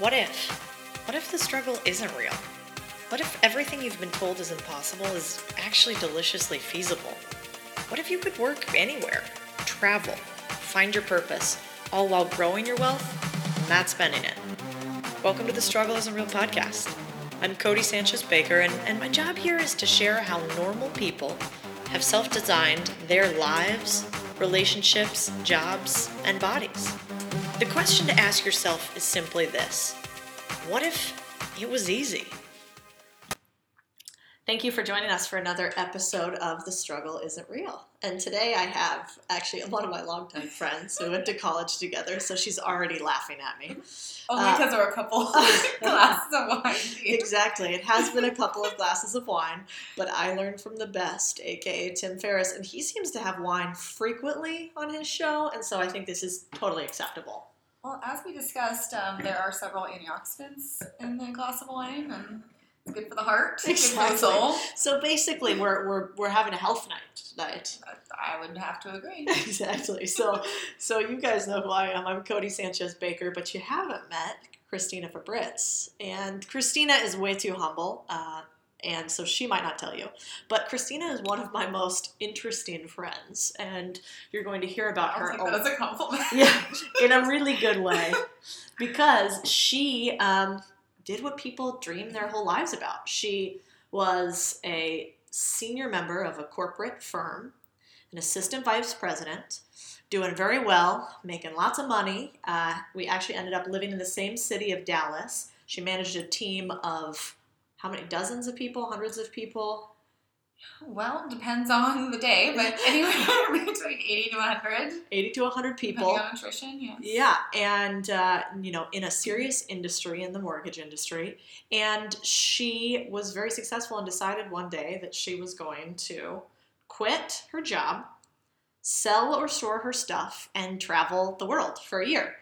What if? What if the struggle isn't real? What if everything you've been told is impossible is actually deliciously feasible? What if you could work anywhere, travel, find your purpose, all while growing your wealth and not spending it? Welcome to the Struggle Isn't Real podcast. I'm Cody Sanchez Baker, and my job here is to share how normal people have self-designed their lives, relationships, jobs, and bodies. The question to ask yourself is simply this: what if it was easy? Thank you for joining us for another episode of The Struggle Isn't Real. And today I have actually one of my longtime friends. We went to college together, so she's already laughing at me. Only because we're a couple of glasses of wine. Exactly. It has been a couple of glasses of wine, but I learned from the best, a.k.a. Tim Ferriss, and he seems to have wine frequently on his show, and so I think this is totally acceptable. Well, as we discussed, there are several antioxidants in the glass of wine, and it's good for the heart. Exactly. Good for the soul. So basically, we're having a health night tonight. I would have to agree. Exactly. So you guys know who I am. I'm Cody Sanchez Baker, but you haven't met Christina Fabritz. And Christina is way too humble, and so she might not tell you. But Christina is one of my most interesting friends, and you're going to hear about her. That was a compliment. Yeah, in a really good way, because she did what people dream their whole lives about. She was a senior member of a corporate firm, an assistant vice president, doing very well, making lots of money. We actually ended up living in the same city of Dallas. She managed a team of how many? Dozens of people? Hundreds of people? Well, depends on the day, but anywhere between 80 to 100. 80 to 100 people. Depending on nutrition, yes. Yeah, and, in a serious industry, in the mortgage industry. And she was very successful and decided one day that she was going to quit her job, sell or store her stuff, and travel the world for a year.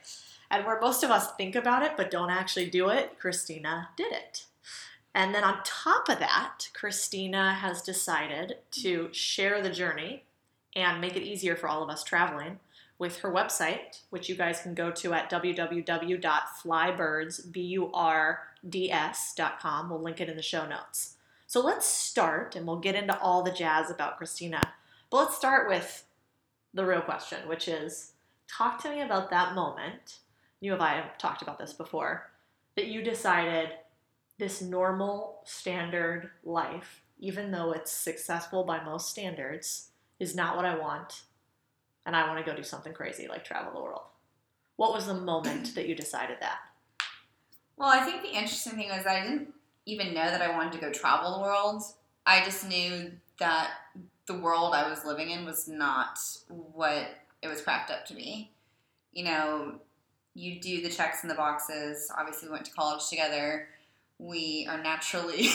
And where most of us think about it but don't actually do it, Christina did it. And then on top of that, Christina has decided to share the journey and make it easier for all of us traveling with her website, which you guys can go to at www.flybirds.com. We'll link it in the show notes. So let's start, and we'll get into all the jazz about Christina. But let's start with the real question, which is, talk to me about that moment. You and I have talked about this before, that you decided this normal, standard life, even though it's successful by most standards, is not what I want, and I want to go do something crazy like travel the world. What was the moment that you decided that? Well, I think the interesting thing was that I didn't even know that I wanted to go travel the world. I just knew that the world I was living in was not what it was cracked up to be. You know, you do the checks and the boxes. Obviously, we went to college together. We are naturally,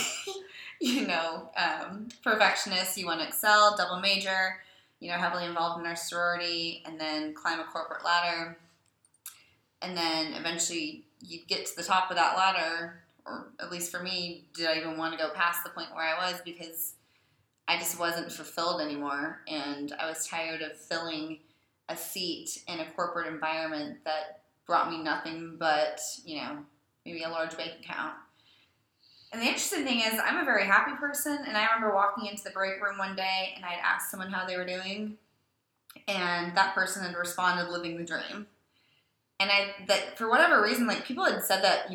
perfectionists. You want to excel, double major, heavily involved in our sorority, and then climb a corporate ladder. And then eventually you get to the top of that ladder, or at least for me, did I even want to go past the point where I was, because I just wasn't fulfilled anymore. And I was tired of filling a seat in a corporate environment that brought me nothing but, maybe a large bank account. And the interesting thing is, I'm a very happy person, and I remember walking into the break room one day, and I'd asked someone how they were doing, and that person had responded, living the dream. And that for whatever reason, like, people had said that,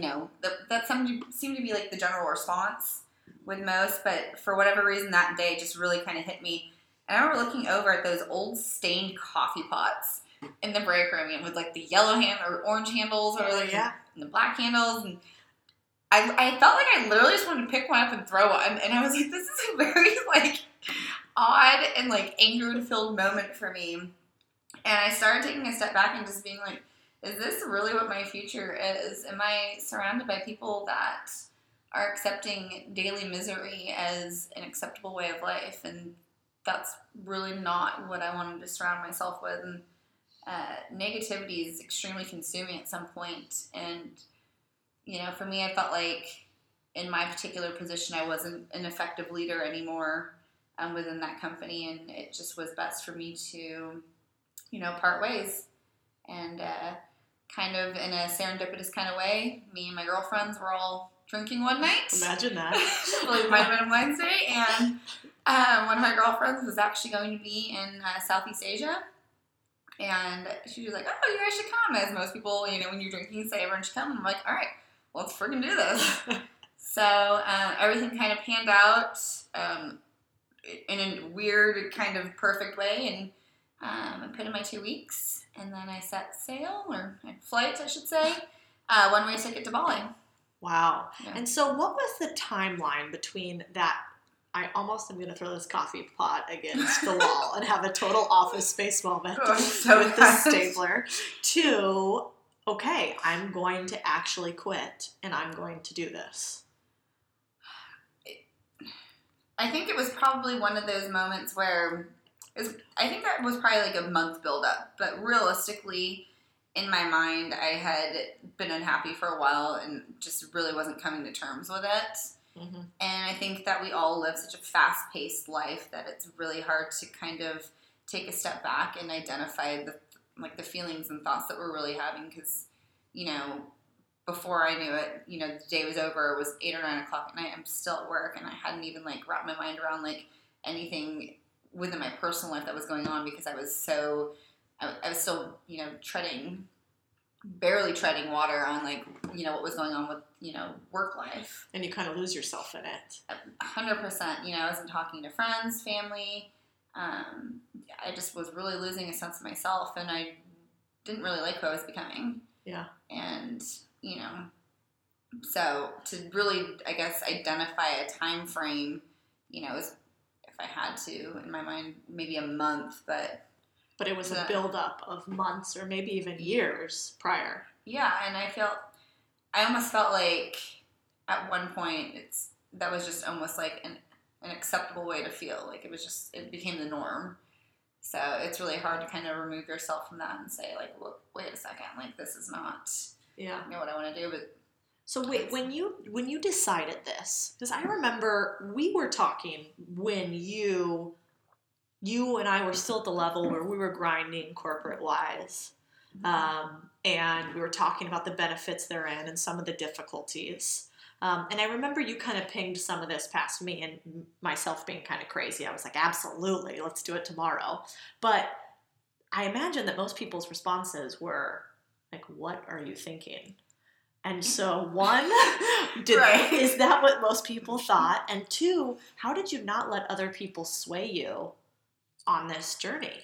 that seemed to be, like, the general response with most, but for whatever reason, that day just really kind of hit me. And I remember looking over at those old stained coffee pots in the break room, and with, like, the yellow or orange handles, or, like, and the black handles, and I felt like I literally just wanted to pick one up and throw one, and I was like, this is a very, odd and, anger-filled moment for me, and I started taking a step back and just being like, is this really what my future is? Am I surrounded by people that are accepting daily misery as an acceptable way of life? And that's really not what I wanted to surround myself with, and negativity is extremely consuming at some point, and for me, I felt like in my particular position, I wasn't an effective leader anymore within that company, and it just was best for me to, part ways and kind of in a serendipitous kind of way. Me and my girlfriends were all drinking one night. Imagine that. It might have been a Wednesday. And one of my girlfriends was actually going to be in Southeast Asia. And she was like, oh, you guys should come. As most people, you know, when you're drinking, say everyone should come. And I'm like, all right, let's freaking do this. So everything kind of panned out in a weird kind of perfect way. And I put in my 2 weeks. And then I set sail, or flight, I should say, one-way ticket to Bali. Wow. Yeah. And so what was the timeline between that? I almost am going to throw this coffee pot against the wall and have a total office space moment with the stapler to, okay, I'm going to actually quit and I'm going to do this. I think it was probably one of those moments where I think that was probably like a month buildup, but realistically, in my mind, I had been unhappy for a while and just really wasn't coming to terms with it. Mm-hmm. And I think that we all live such a fast-paced life that it's really hard to kind of take a step back and identify the feelings and thoughts that we're really having because, you know, before I knew it, you know, the day was over. It was 8 or 9 o'clock at night. I'm still at work, and I hadn't even, wrapped my mind around, anything within my personal life that was going on because I was so – I was still, you know, barely treading water on, what was going on with, work life. And you kind of lose yourself in it. 100%. I wasn't talking to friends, family. I just was really losing a sense of myself, and I didn't really like who I was becoming. Yeah. And, so to really, I guess, identify a time frame, is – I had to, in my mind, maybe a month, but it was a buildup of months or maybe even years prior. Yeah, and I almost felt like at one point that was just almost like an acceptable way to feel. Like it became the norm. So it's really hard to kind of remove yourself from that and say wait a second, this is not what I want to do, but. So wait, when you decided this, because I remember we were talking when you and I were still at the level where we were grinding corporate-wise, and we were talking about the benefits therein and some of the difficulties. And I remember you kind of pinged some of this past me and myself being kind of crazy. I was like, absolutely, let's do it tomorrow. But I imagine that most people's responses were like, what are you thinking? And so, one, is that what most people thought? And two, how did you not let other people sway you on this journey?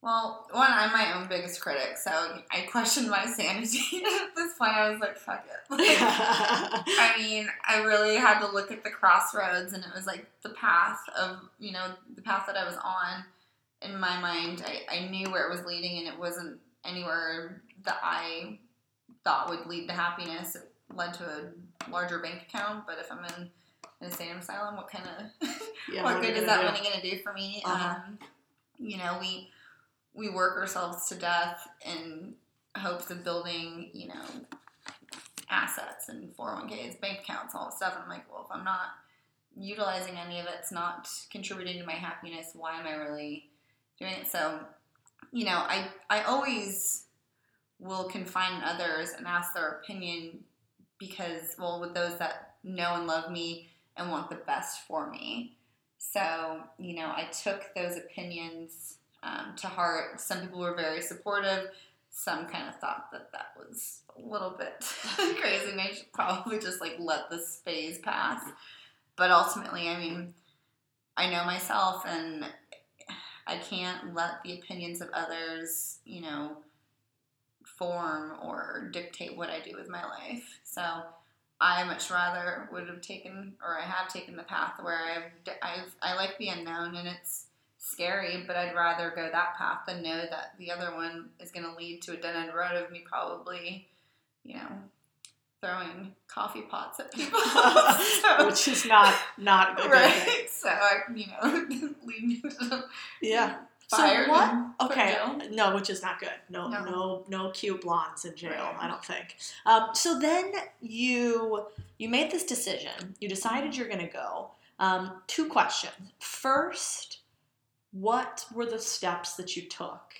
Well, one, I'm my own biggest critic, so I questioned my sanity at this point. I was like, fuck it. I mean, I really had to look at the crossroads, and it was the path of, the path that I was on. In my mind, I knew where it was leading, and it wasn't anywhere that I thought would lead to happiness. It led to a larger bank account, but if I'm in an insane asylum, what kind of what good is that money going to do for me? Uh-huh. We work ourselves to death in hopes of building assets and 401ks, bank accounts, all that stuff. And I'm if I'm not utilizing any of it, it's not contributing to my happiness. Why am I really doing it? So I always will confine others and ask their opinion because, with those that know and love me and want the best for me. So, I took those opinions to heart. Some people were very supportive. Some kind of thought that was a little bit crazy and I should probably just, let this phase pass. But ultimately, I mean, I know myself and I can't let the opinions of others, form or dictate what I do with my life. So I much rather would have taken, or I have taken the path where I like the unknown and it's scary, but I'd rather go that path than know that the other one is going to lead to a dead end road of me probably, throwing coffee pots at people. Which is not good. Right? So, leading to So what? Okay. No, which is not good. No cute blondes in jail, right. I don't think. So then you made this decision. You decided you're going to go. 2 questions. First, what were the steps that you took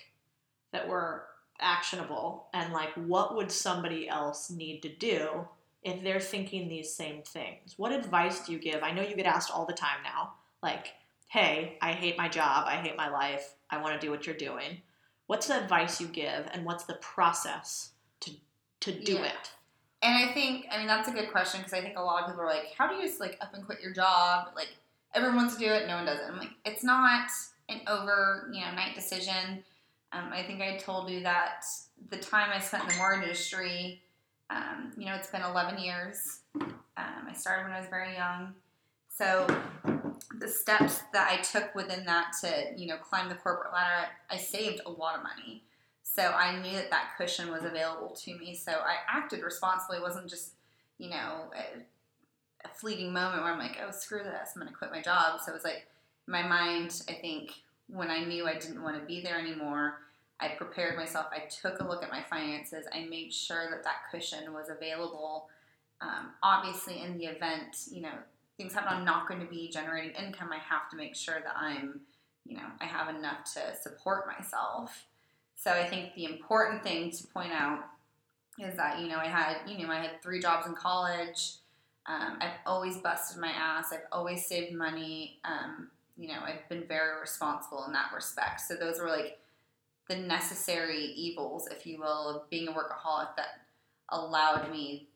that were actionable and like what would somebody else need to do if they're thinking these same things? What advice do you give? I know you get asked all the time now, like, hey, I hate my job. I hate my life. I want to do what you're doing. What's the advice you give and what's the process to do it? And I think, I mean, that's a good question because I think a lot of people are like, how do you just like up and quit your job? Like everyone wants to do it. No one does it. I'm like, it's not an over, night decision. I think I told you that the time I spent in the mortgage industry, it's been 11 years. I started when I was very young. So the steps that I took within that to, climb the corporate ladder, I saved a lot of money. So I knew that that cushion was available to me. So I acted responsibly. It wasn't just, a fleeting moment where I'm like, oh, screw this. I'm going to quit my job. So it was like my mind, I think, when I knew I didn't want to be there anymore, I prepared myself. I took a look at my finances. I made sure that that cushion was available. Obviously, in the event, things happen, I'm not going to be generating income. I have to make sure that I'm, I have enough to support myself. So I think the important thing to point out is that, I had 3 jobs in college. I've always busted my ass. I've always saved money. I've been very responsible in that respect. So those were like the necessary evils, if you will, of being a workaholic that allowed me,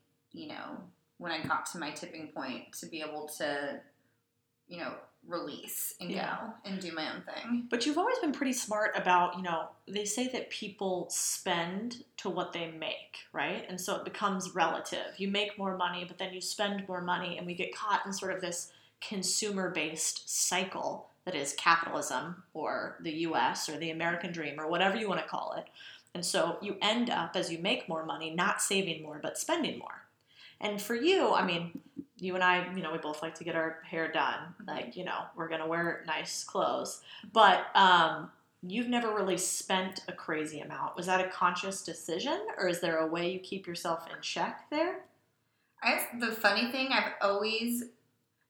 when I got to my tipping point to be able to, release and go and do my own thing. But you've always been pretty smart about, they say that people spend to what they make, right? And so it becomes relative. You make more money, but then you spend more money, and we get caught in sort of this consumer-based cycle that is capitalism or the U.S. or the American dream or whatever you want to call it. And so you end up, as you make more money, not saving more but spending more. And for you, I mean, you and I, we both like to get our hair done. Like, we're going to wear nice clothes. But you've never really spent a crazy amount. Was that a conscious decision, or is there a way you keep yourself in check there? The funny thing,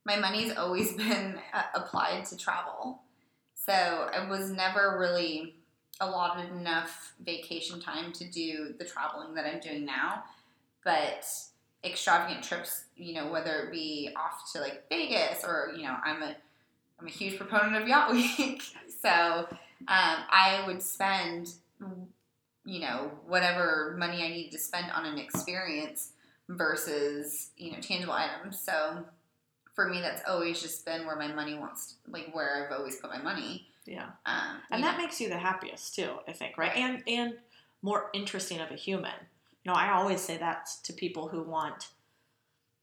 my money's always been applied to travel. So I was never really allotted enough vacation time to do the traveling that I'm doing now. But extravagant trips, whether it be off to like Vegas or, I'm a huge proponent of Yacht Week. So I would spend, whatever money I needed to spend on an experience versus, tangible items. So for me, that's always just been where my money wants, like where I've always put my money. Yeah. And that makes you the happiest too, I think, right? And more interesting of a human. I always say that to people who want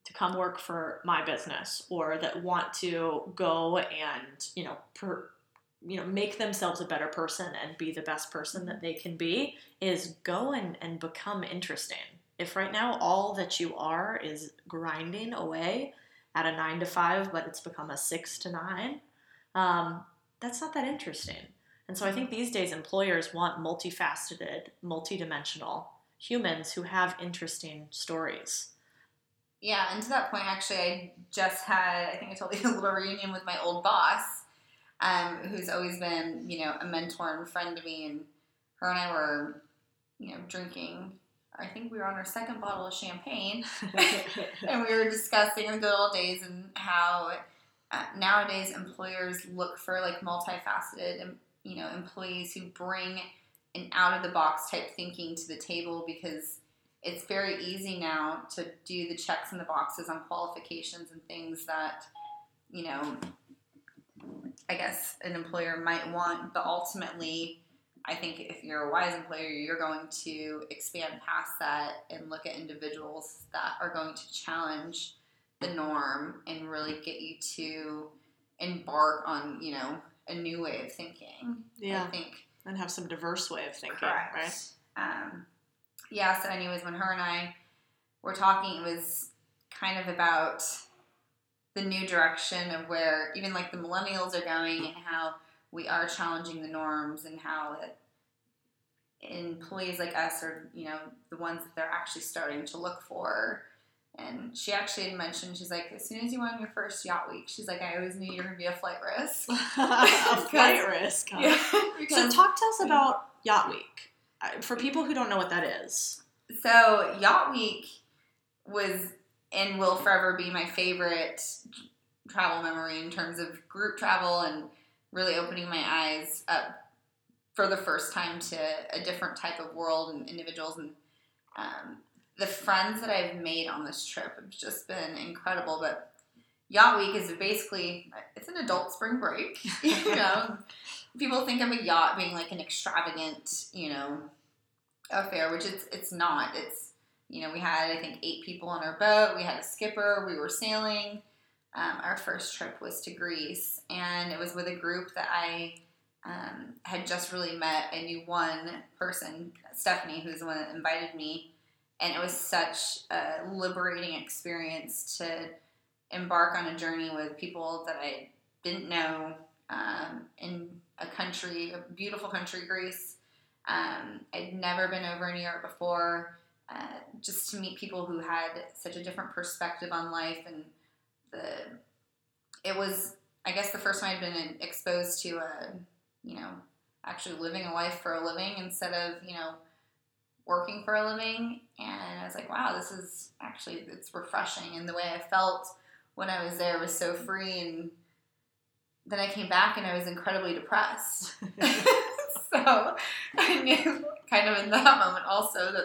to come work for my business or that want to go and, make themselves a better person and be the best person that they can be is go and become interesting. If right now all that you are is grinding away at a 9-to-5, but it's become a 6-to-9, that's not that interesting. And so I think these days employers want multifaceted, multidimensional humans who have interesting stories. Yeah, and to that point, actually, I just had, I think I told you, a little reunion with my old boss, who's always been, a mentor and friend to me, and her and I were, drinking. I think we were on our second bottle of champagne, and we were discussing the good old days and how nowadays employers look for like multifaceted, employees who bring an out-of-the-box type thinking to the table because it's very easy now to do the checks and the boxes on qualifications and things that, I guess an employer might want, but ultimately, I think if you're a wise employer, you're going to expand past that and look at individuals that are going to challenge the norm and really get you to embark on, a new way of thinking. Yeah. I think. And have some diverse way of thinking. Correct. Right? So anyways, when her and I were talking, it was kind of about the new direction of where even like the millennials are going and how we are challenging the norms and how employees like us are, the ones that they're actually starting to look for. And she actually had mentioned, she's like, as soon as you went on your first Yacht Week, she's like, I always knew you were going to be a flight risk. A flight risk. Huh? Yeah, so talk to us about Yacht Week. for people who don't know what that is. So Yacht Week was and will forever be my favorite travel memory in terms of group travel and really opening my eyes up for the first time to a different type of world and individuals. And the friends that I've made on this trip have just been incredible. But Yacht Week is basically, it's an adult spring break. You know, people think of a yacht being like an extravagant, you know, affair, which it's not. It's, you know, we had, I think, 8 people on our boat. We had a skipper. We were sailing. Our first trip was to Greece, and it was with a group that I had just really met. I knew one person, Stephanie, who's the one that invited me, and it was such a liberating experience to embark on a journey with people that I didn't know in a country, a beautiful country, Greece. I'd never been over in Europe before, just to meet people who had such a different perspective on life. And it was, I guess, the first time I'd been exposed to, you know, actually living a life for a living instead of, you know, working for a living. And I was like, wow, this is actually, it's refreshing. And the way I felt when I was there was so free. And then I came back and I was incredibly depressed. So I knew kind of in that moment also that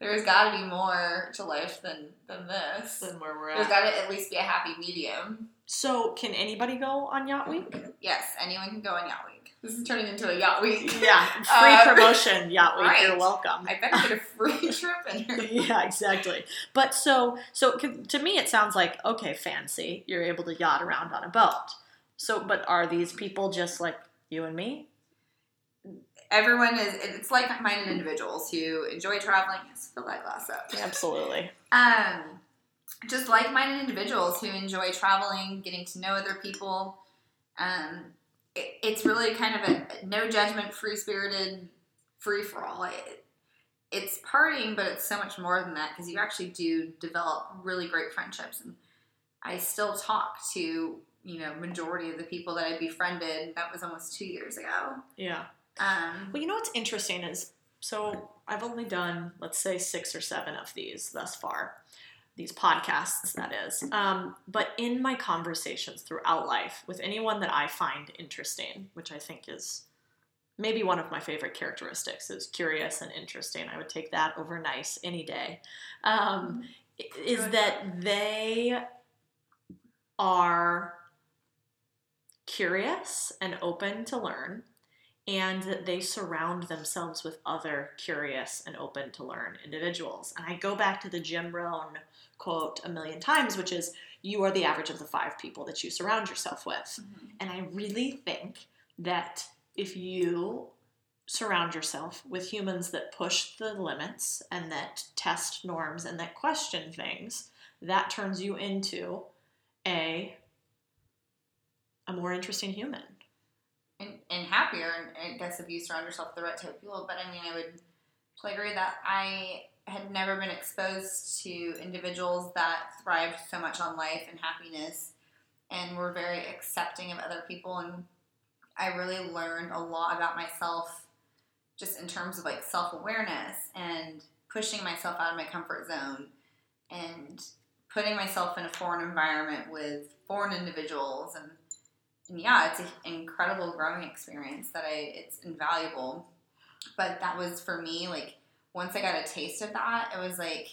there's got to be more to life than this. Than where we're at. There's got to at least be a happy medium. So can anybody go on Yacht Week? Yes, anyone can go on Yacht Week. This is turning into a Yacht Week. Yeah, free promotion Yacht Week. Right. You're welcome. I better get a free trip in here. Yeah, exactly. But so to me it sounds like, okay, fancy. You're able to yacht around on a boat. So, but are these people just like you and me? Everyone is, it's like-minded individuals who enjoy traveling. Let's fill that glass up. Absolutely. Just like-minded individuals who enjoy traveling, getting to know other people. It's really kind of a no-judgment, free-spirited, free-for-all. It's partying, but it's so much more than that because you actually do develop really great friendships. And I still talk to, you know, majority of the people that I befriended. That was almost 2 years ago. Yeah. Well, you know what's interesting is, so I've only done, let's say, 6 or 7 of these thus far, these podcasts, that is. But in my conversations throughout life with anyone that I find interesting, which I think is maybe one of my favorite characteristics, is curious and interesting. I would take that over nice any day. Is that they are curious and open to learn. And that they surround themselves with other curious and open to learn individuals. And I go back to the Jim Rohn quote a million times, which is, you are the average of the 5 people that you surround yourself with. Mm-hmm. And I really think that if you surround yourself with humans that push the limits and that test norms and that question things, that turns you into a more interesting human. And happier, and I guess if you surround yourself with the right type of people. But I mean, I would totally agree that I had never been exposed to individuals that thrived so much on life and happiness and were very accepting of other people. And I really learned a lot about myself just in terms of like self-awareness and pushing myself out of my comfort zone and putting myself in a foreign environment with foreign individuals. And yeah, it's an incredible growing experience that it's invaluable. But that was for me, like, once I got a taste of that, it was like,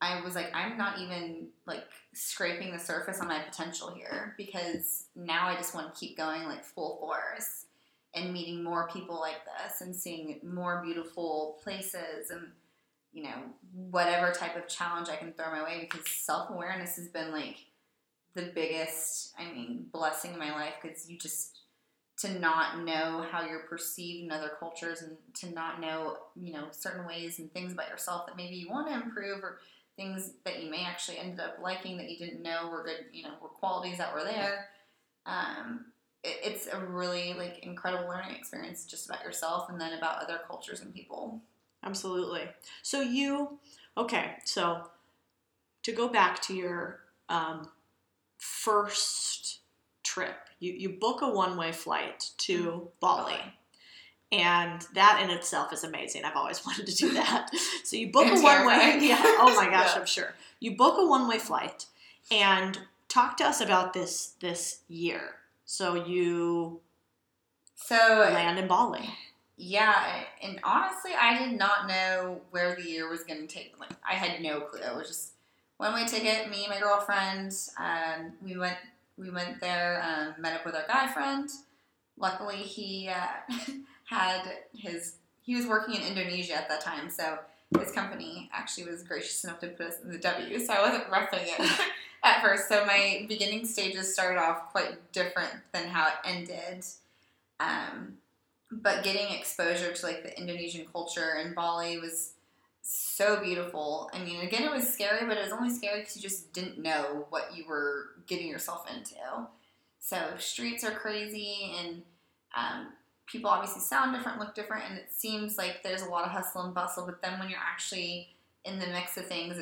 I'm not even like scraping the surface on my potential here, because now I just want to keep going like full force and meeting more people like this and seeing more beautiful places and, you know, whatever type of challenge I can throw my way, because self-awareness has been like the biggest, I mean, blessing in my life, because you just, to not know how you're perceived in other cultures and to not know, you know, certain ways and things about yourself that maybe you want to improve, or things that you may actually end up liking that you didn't know were good, you know, were qualities that were there. It's a really like incredible learning experience just about yourself and then about other cultures and people. Absolutely. So to go back to your, first trip, you book a one-way flight to Bali. And that in itself is amazing. I've always wanted to do that. So you book a one-way. Yeah. Oh my gosh, yeah. I'm sure. You book a one-way flight and talk to us about this year. So land in Bali. Yeah. And honestly, I did not know where the year was going to take. Like, I had no clue. It was just one-way ticket. Me and my girlfriend, we went there, met up with our guy friend. Luckily, he he was working in Indonesia at that time, so his company actually was gracious enough to put us in the W, so I wasn't roughing it at first. So my beginning stages started off quite different than how it ended. But getting exposure to, like, the Indonesian culture in Bali was so beautiful. I mean, again, it was scary, but it was only scary because you just didn't know what you were getting yourself into. So streets are crazy, and people obviously sound different, look different, and it seems like there's a lot of hustle and bustle, but then when you're actually in the mix of things,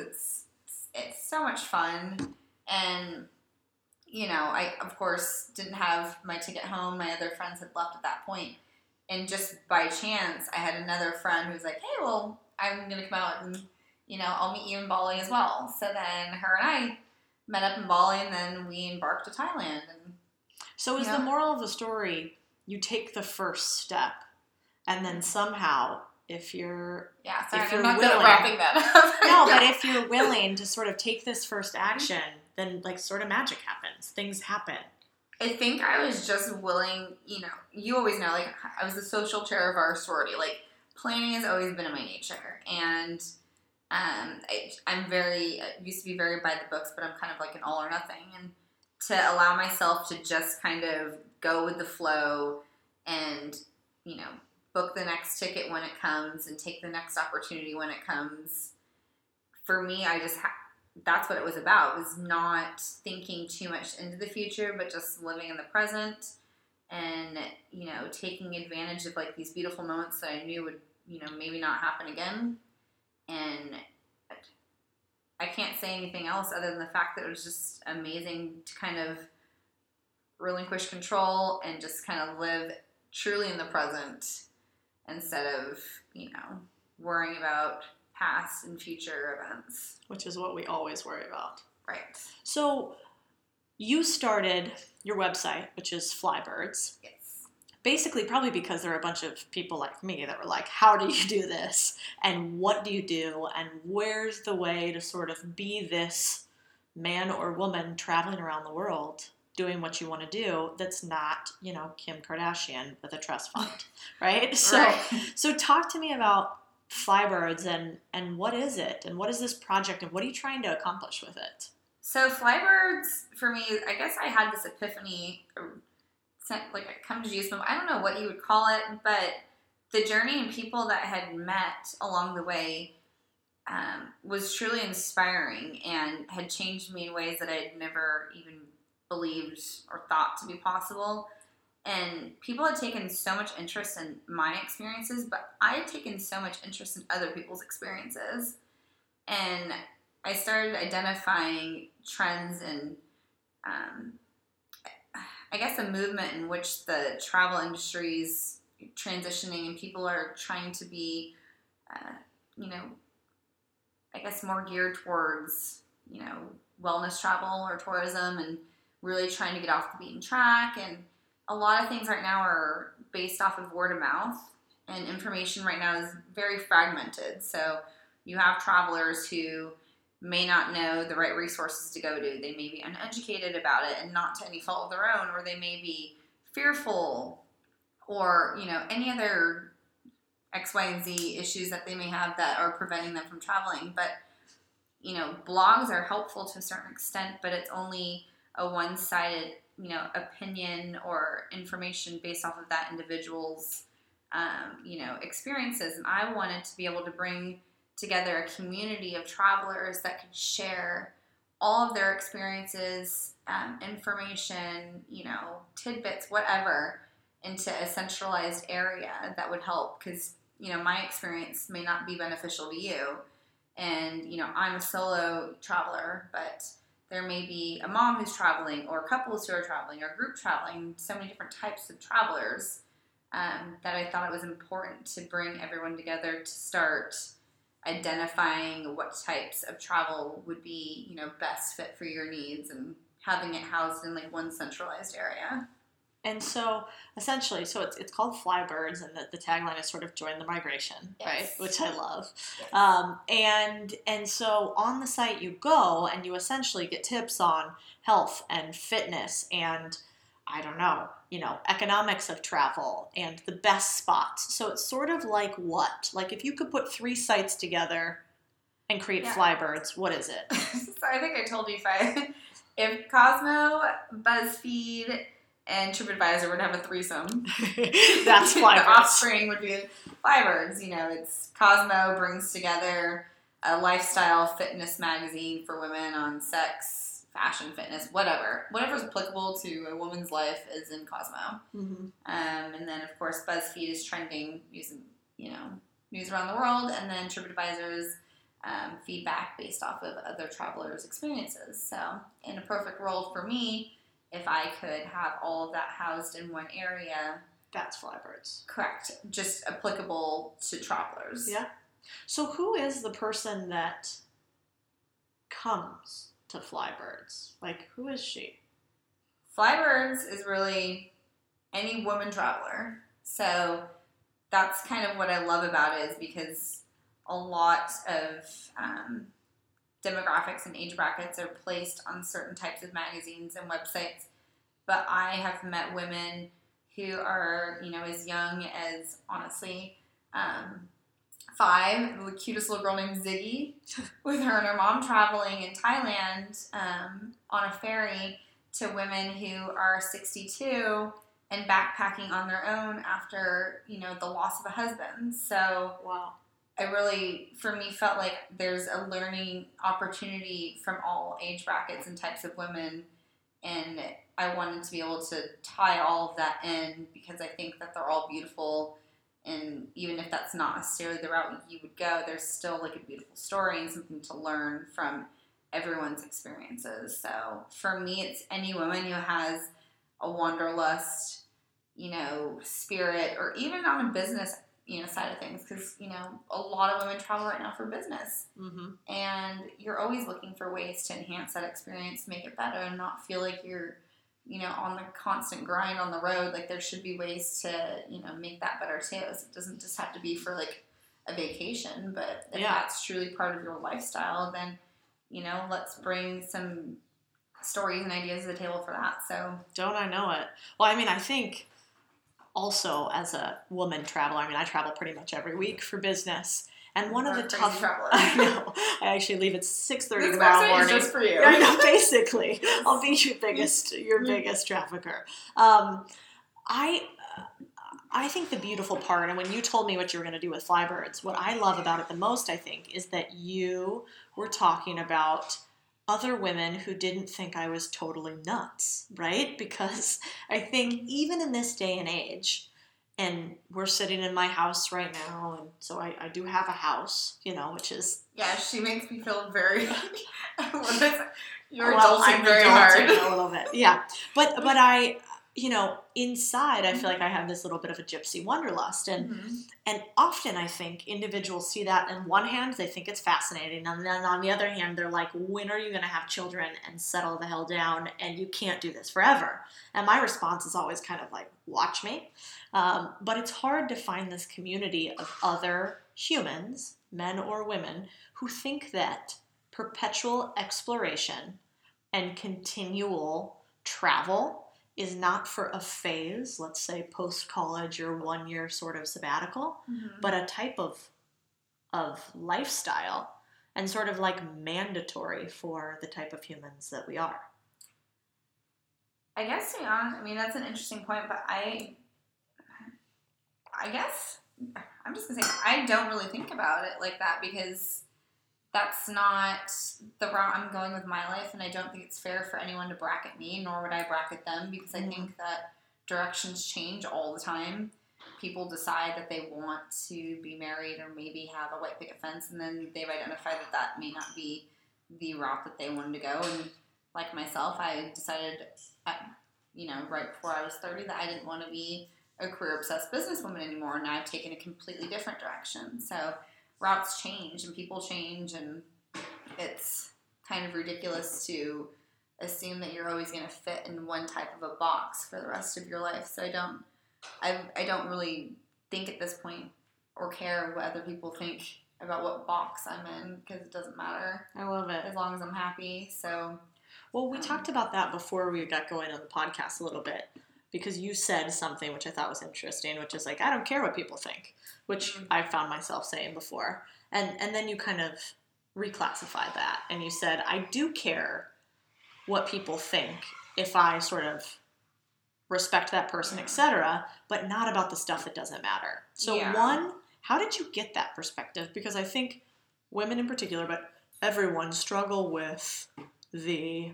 it's so much fun. And, you know, I, of course, didn't have my ticket home. My other friends had left at that point. And just by chance, I had another friend who was like, hey, well, I'm going to come out and, you know, I'll meet you in Bali as well. So then her and I met up in Bali, and then we embarked to Thailand. And so is the moral of the story, you take the first step, and then somehow, if you're willing to sort of take this first action, then, like, sort of magic happens. Things happen. I think I was just willing, you know, you always know, like, I was the social chair of our sorority. Like, planning has always been in my nature, and I used to be very by the books, but I'm kind of like an all or nothing, and to allow myself to just kind of go with the flow and, you know, book the next ticket when it comes and take the next opportunity when it comes. For me, I just that's what it was about, was not thinking too much into the future, but just living in the present and, you know, taking advantage of, like, these beautiful moments that I knew would, you know, maybe not happen again. And I can't say anything else other than the fact that it was just amazing to kind of relinquish control and just kind of live truly in the present instead of, you know, worrying about past and future events. Which is what we always worry about. Right. So you started your website, which is Flybirds. Yes. Basically, probably because there are a bunch of people like me that were like, how do you do this? And what do you do? And where's the way to sort of be this man or woman traveling around the world doing what you want to do that's not, you know, Kim Kardashian with a trust fund, right? So talk to me about Flybirds and what is it? And what is this project? And what are you trying to accomplish with it? So Flybirds, for me, I guess I had this epiphany – like, I come to Jesus, I don't know what you would call it, but the journey and people that I had met along the way was truly inspiring and had changed me in ways that I had never even believed or thought to be possible. And people had taken so much interest in my experiences, but I had taken so much interest in other people's experiences. And I started identifying trends and I guess a movement in which the travel industry is transitioning and people are trying to be, you know, I guess more geared towards, you know, wellness travel or tourism and really trying to get off the beaten track. And a lot of things right now are based off of word of mouth, and information right now is very fragmented. So you have travelers who may not know the right resources to go to. They may be uneducated about it and not to any fault of their own, or they may be fearful or, you know, any other X, Y, and Z issues that they may have that are preventing them from traveling. But, you know, blogs are helpful to a certain extent, but it's only a one-sided, you know, opinion or information based off of that individual's, you know, experiences. And I wanted to be able to bring together a community of travelers that could share all of their experiences, information, you know, tidbits, whatever, into a centralized area that would help, because, you know, my experience may not be beneficial to you. And, you know, I'm a solo traveler, but there may be a mom who's traveling, or couples who are traveling, or group traveling, so many different types of travelers. that I thought it was important to bring everyone together to start identifying what types of travel would be, you know, best fit for your needs and having it housed in like one centralized area. And so, essentially, so it's called Flybirds, and the tagline is sort of join the migration, yes. right? Which I love. Yes. And so on the site you go, and you essentially get tips on health and fitness and, I don't know, you know, economics of travel and the best spots. So it's sort of like what? Like if you could put three sites together and create Flybirds, what is it? So I think I told you if Cosmo, BuzzFeed, and TripAdvisor would have a threesome. That's Flybirds. The offspring would be Flybirds. You know, it's Cosmo brings together a lifestyle fitness magazine for women on sex, fashion, fitness, whatever. Whatever's applicable to a woman's life is in Cosmo. Mm-hmm. And then, of course, BuzzFeed is trending using, you know, news around the world. And then TripAdvisor's feedback based off of other travelers' experiences. So in a perfect world for me, if I could have all of that housed in one area. That's Flybirds. Correct. Just applicable to travelers. Yeah. So who is the person that comes to Flybirds? Like, who is she? Flybirds is really any woman traveler. So that's kind of what I love about it, is because a lot of demographics and age brackets are placed on certain types of magazines and websites, but I have met women who are, you know, as young as, honestly, 5, the cutest little girl named Ziggy, with her and her mom traveling in Thailand on a ferry, to women who are 62 and backpacking on their own after, you know, the loss of a husband. So, wow. I really, for me, felt like there's a learning opportunity from all age brackets and types of women, and I wanted to be able to tie all of that in, because I think that they're all beautiful, and even if that's not necessarily the route you would go, there's still like a beautiful story and something to learn from everyone's experiences. So for me, it's any woman who has a wanderlust, you know, spirit, or even on a business, you know, side of things, because, you know, a lot of women travel right now for business, mm-hmm. and you're always looking for ways to enhance that experience, make it better, and not feel like you're, you know, on the constant grind on the road. Like, there should be ways to, you know, make that better too. It doesn't just have to be for like a vacation, but if that's truly part of your lifestyle, then, you know, let's bring some stories and ideas to the table for that. So don't I know it? Well, I mean, I think also, as a woman traveler, I mean, I travel pretty much every week for business. And one of the tough... I know. I actually leave at 6:30 tomorrow morning. Just for you. I know, basically. I'll be your biggest trafficker. I think the beautiful part, and when you told me what you were going to do with Flybirds, what I love about it the most, I think, is that you were talking about other women who didn't think I was totally nuts, right? Because I think even in this day and age, and we're sitting in my house right now, and so I do have a house, you know, which is... Yeah, she makes me feel very... I'm very hard. A little bit, yeah. But I, you know, inside I feel like I have this little bit of a gypsy wanderlust, and mm-hmm. and often I think individuals see that, on one hand they think it's fascinating, and then on the other hand they're like, when are you going to have children and settle the hell down, and you can't do this forever? And my response is always kind of like, watch me. But it's hard to find this community of other humans, men or women, who think that perpetual exploration and continual travel is not for a phase, let's say post-college or 1 year sort of sabbatical, mm-hmm. but a type of lifestyle, and sort of like mandatory for the type of humans that we are. I guess, to be honest, I mean, that's an interesting point, but I guess, I'm just going to say, I don't really think about it like that, because that's not the route I'm going with my life, and I don't think it's fair for anyone to bracket me, nor would I bracket them, because I think that directions change all the time. People decide that they want to be married or maybe have a white picket fence, and then they've identified that that may not be the route that they wanted to go. And like myself, I decided, right before I was 30, that I didn't want to be a career-obsessed businesswoman anymore. Now I've taken a completely different direction. So routes change and people change, and it's kind of ridiculous to assume that you're always going to fit in one type of a box for the rest of your life. So I don't really think at this point or care what other people think about what box I'm in, because it doesn't matter. I love it. As long as I'm happy. So, well, we talked about that before we got going on the podcast a little bit, because you said something which I thought was interesting, which is like, I don't care what people think, which mm-hmm. I found myself saying before. And then you kind of reclassified that, and you said, I do care what people think if I sort of respect that person, etc., but not about the stuff that doesn't matter. So one, how did you get that perspective? Because I think women in particular, but everyone, struggle with the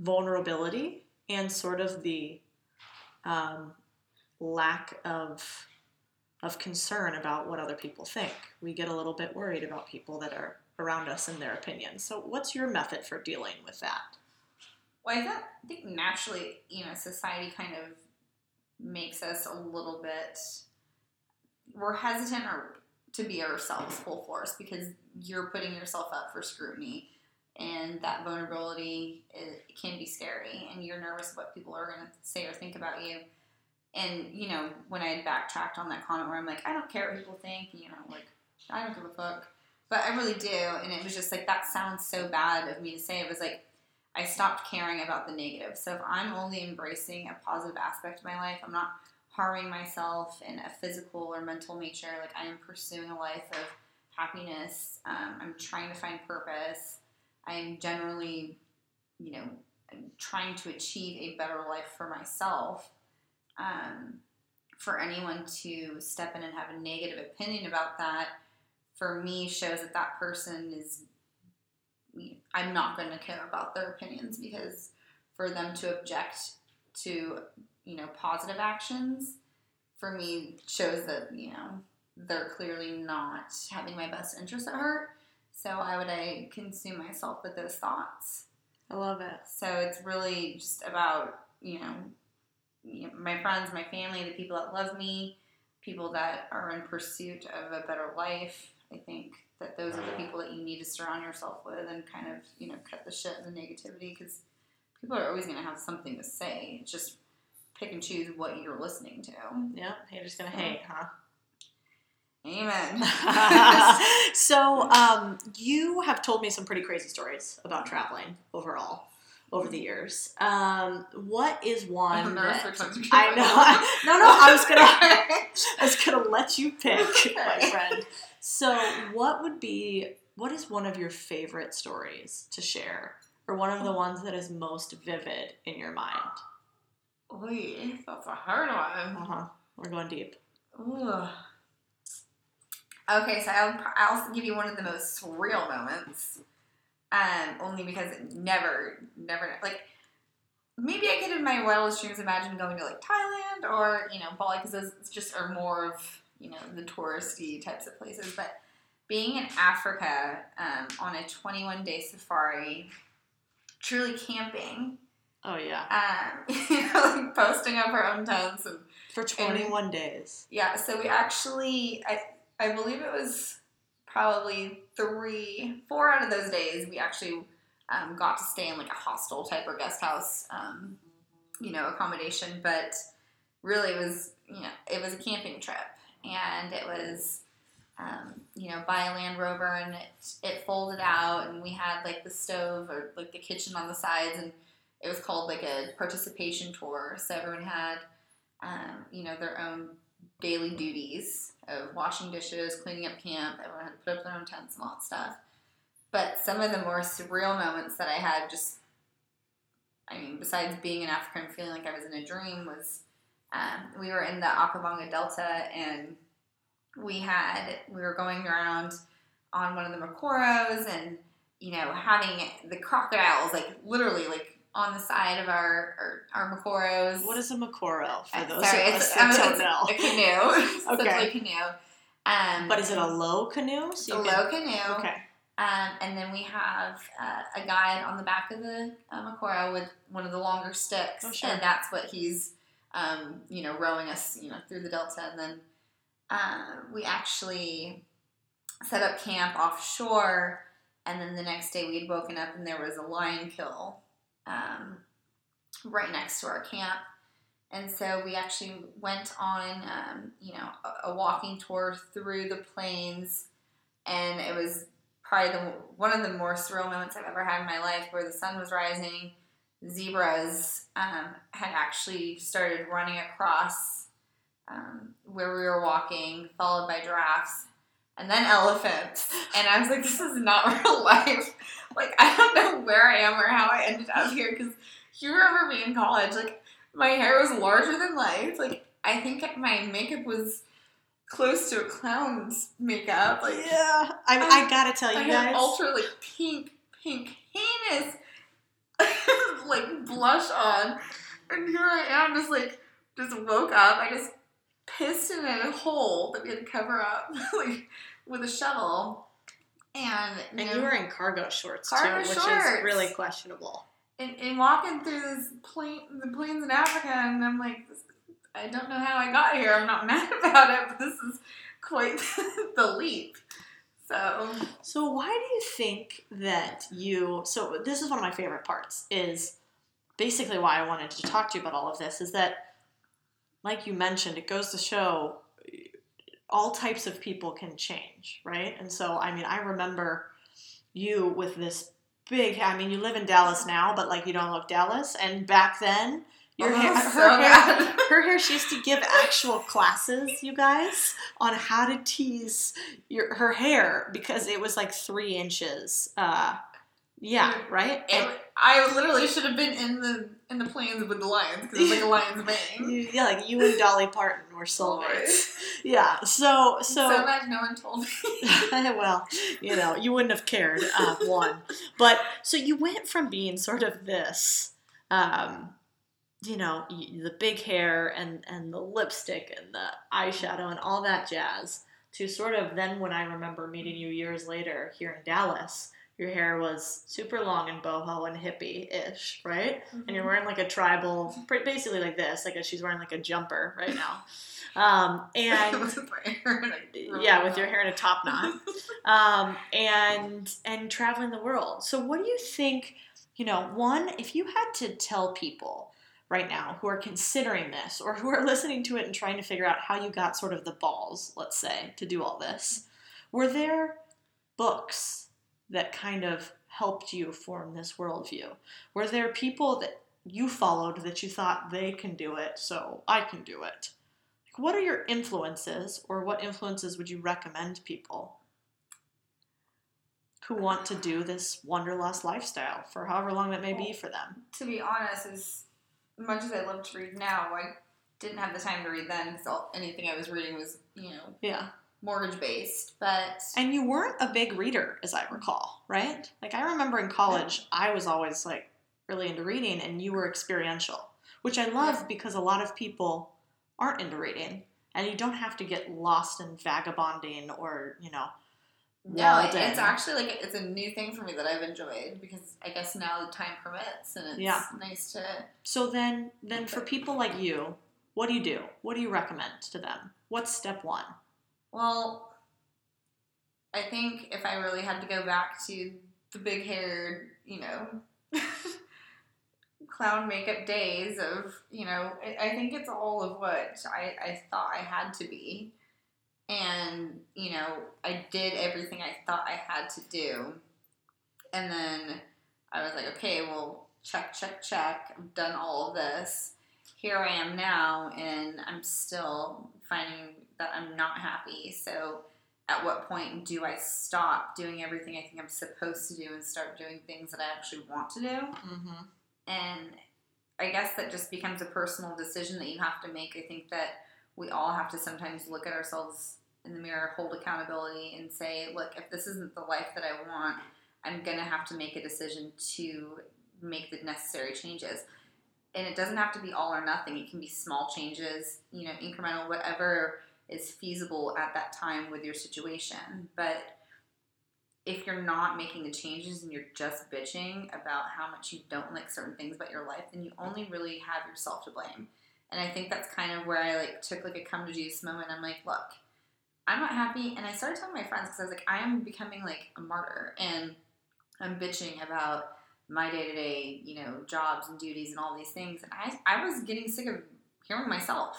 vulnerability and sort of the lack of concern about what other people think. We get a little bit worried about people that are around us and their opinions. So what's your method for dealing with that? Well, I think naturally, society kind of makes us a little bit, we're hesitant to be ourselves full force, because you're putting yourself up for scrutiny, and that vulnerability can be scary, and you're nervous what people are going to say or think about you. And, when I backtracked on that comment where I'm like, I don't care what people think, I don't give a fuck. But I really do, and it was just like, that sounds so bad of me to say. It was like, I stopped caring about the negative. So if I'm only embracing a positive aspect of my life, I'm not harming myself in a physical or mental nature. Like, I am pursuing a life of happiness. I'm trying to find purpose. I'm generally, trying to achieve a better life for myself. For anyone to step in and have a negative opinion about that, for me, shows that that person is, I'm not going to care about their opinions, because for them to object to, positive actions, for me, shows that, they're clearly not having my best interest at heart. So why would I consume myself with those thoughts? I love it. So it's really just about, my friends, my family, the people that love me, people that are in pursuit of a better life. I think that those are the people that you need to surround yourself with, and kind of, cut the shit and the negativity, because people are always going to have something to say. It's just pick and choose what you're listening to. Yeah, you're just going to hate, huh? Amen. So you have told me some pretty crazy stories about traveling overall over the years. What is one? I'm nervous for country travel. I know. No. I was gonna let you pick, my friend. So, what is one of your favorite stories to share, or one of the ones that is most vivid in your mind? Ooh, that's a hard one. We're going deep. Ooh. Okay, so I'll give you one of the most surreal moments. Only because it never, like, maybe I could in my wildest dreams imagine going to, like, Thailand or, Bali, because those just are more of, the touristy types of places. But being in Africa on a 21-day safari, truly camping. Oh, yeah. Like, posting up our own tents. For 21 days. Yeah, so we actually, I believe it was probably 4 out of those days, we actually got to stay in like a hostel type or guest house, accommodation. But really, it was a camping trip, and it was, by a Land Rover, and it folded out, and we had like the stove or like the kitchen on the sides, and it was called like a participation tour. So everyone had, their own daily duties of washing dishes, cleaning up camp. Everyone had to put up their own tents and all that stuff. But some of the more surreal moments that I had, besides being in Africa and feeling like I was in a dream, was we were in the Okavango Delta, and we were going around on one of the Makoros, and having the crocodiles literally on the side of our Makoros. What is a Makoro for those of us that don't know? A canoe. It's okay. A canoe. But is it a low canoe? Low canoe. Okay. And then we have a guide on the back of the Makoro with one of the longer sticks. Oh, sure. And that's what he's rowing us, through the Delta. And then we actually set up camp offshore. And then the next day we had woken up and there was a lion kill right next to our camp. And so we actually went on, a walking tour through the plains, and it was probably one of the more surreal moments I've ever had in my life, where the sun was rising, zebras had actually started running across where we were walking, followed by giraffes, and then elephants. And I was like, this is not real life. Like, I don't know where I am or how I ended up here, because you remember me in college, like, my hair was larger than life. Like, I think my makeup was close to a clown's makeup. Like, yeah, I gotta tell you guys, ultra like pink, heinous, like blush on, and here I am, just woke up. I just pissed in a hole that we had to cover up like with a shovel, and you were in cargo shorts too, which is really questionable. And walking through the plains in Africa, and I'm like, I don't know how I got here. I'm not mad about it, but this is quite the leap. So why do you think that so this is one of my favorite parts, is basically why I wanted to talk to you about all of this, is that, like you mentioned, it goes to show all types of people can change, right? And so, I remember you with this you live in Dallas now, but you don't look Dallis. And back then, her hair. She used to give actual classes, you guys, on how to tease her hair, because it was 3 inches. Right. And I literally should have been in the plains with the lions, because it was a lion's mane. Yeah, you and Dolly Parton were soulmates. Yeah. So much no one told me. Well, you wouldn't have cared. But so you went from being sort of this, the big hair and the lipstick and the eyeshadow and all that jazz, to sort of then when I remember meeting you years later here in Dallas. Your hair was super long and boho and hippie-ish, right? Mm-hmm. And you're wearing a tribal, basically this. She's wearing a jumper right now. With your hair in a top knot. And traveling the world. So what do you think, one, if you had to tell people right now who are considering this or who are listening to it and trying to figure out how you got sort of the balls, let's say, to do all this, were there books that kind of helped you form this worldview? Were there people that you followed that you thought, they can do it, so I can do it? What are your influences, or what influences would you recommend people who want to do this wanderlust lifestyle for however long that may be for them? To be honest, as much as I love to read now, I didn't have the time to read then, because anything I was reading was, mortgage-based, but... And you weren't a big reader, as I recall, right? I remember in college, I was always, really into reading, and you were experiential, which I love because a lot of people aren't into reading, and you don't have to get lost in vagabonding or, it's actually, it's a new thing for me that I've enjoyed, because I guess now the time permits, and it's nice to... So then for people like you, what do you do? What do you recommend to them? What's step one? Well, I think if I really had to go back to the big-haired, clown makeup days of, I think it's all of what I thought I had to be. And, I did everything I thought I had to do. And then I was like, okay, well, check. I've done all of this. Here I am now, and I'm still finding that I'm not happy. So at what point do I stop doing everything I think I'm supposed to do and start doing things that I actually want to do? Mm-hmm. And I guess that just becomes a personal decision that you have to make. I think that we all have to sometimes look at ourselves in the mirror, hold accountability, and say, look, if this isn't the life that I want, I'm going to have to make a decision to make the necessary changes. And it doesn't have to be all or nothing. It can be small changes, incremental, whatever is feasible at that time with your situation. But if you're not making the changes and you're just bitching about how much you don't like certain things about your life, then you only really have yourself to blame. And I think that's kind of where I, like, took, like, a come-to-Jesus moment. I'm like, look, I'm not happy. And I started telling my friends because I was like, I am becoming, like, a martyr. And I'm bitching about my day-to-day, you know, jobs and duties and all these things. And I was getting sick of hearing myself.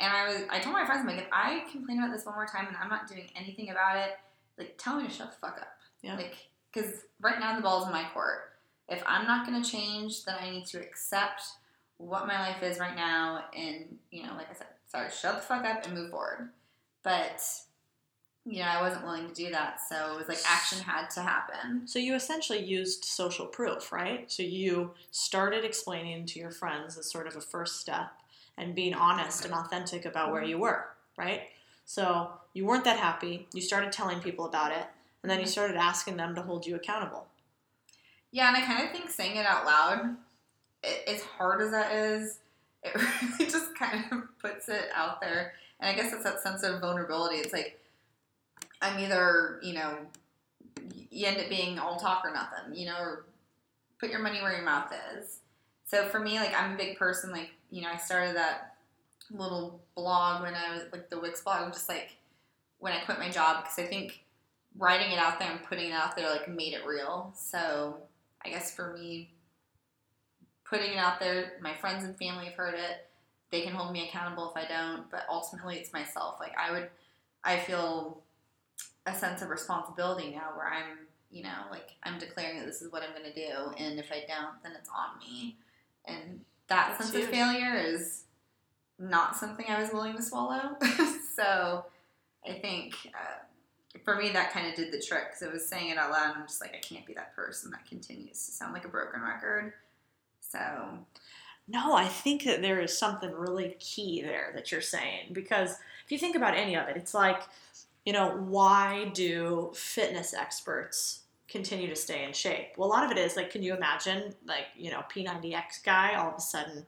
And I told my friends, I'm like, if I complain about this one more time and I'm not doing anything about it, like, tell me to shut the fuck up. Yeah. Like, because right now the ball's in my court. If I'm not going to change, then I need to accept what my life is right now and, you know, like I said, sorry, shut the fuck up and move forward. But, you know, I wasn't willing to do that, so it was like action had to happen. So you essentially used social proof, right? So you started explaining to your friends as sort of a first step and being honest and authentic about where you were, right? So you weren't that happy. You started telling people about it, and then you started asking them to hold you accountable. Yeah, and I kind of think saying it out loud, as hard as that is, it really just kind of puts it out there. And I guess it's that sense of vulnerability. It's like, I'm either, you know, you end up being all talk or nothing, you know, or put your money where your mouth is. So for me, like, I'm a big person. Like, you know, I started that little blog when I was, like, the Wix blog. I'm just, like, when I quit my job, because I think writing it out there and putting it out there, like, made it real. So I guess for me, putting it out there, my friends and family have heard it. They can hold me accountable if I don't, but ultimately it's myself. Like, I feel a sense of responsibility now where I'm, you know, like, I'm declaring that this is what I'm going to do, and if I don't, then it's on me. And that sense of failure is not something I was willing to swallow. So I think for me that kind of did the trick, because it was saying it out loud, and I'm just like, I can't be that person that continues to sound like a broken record. So, no, I think that there is something really key there that you're saying, because if you think about any of it, it's like, you know, why do fitness experts continue to stay in shape? Well, a lot of it is, like, can you imagine, like, you know, P90X guy all of a sudden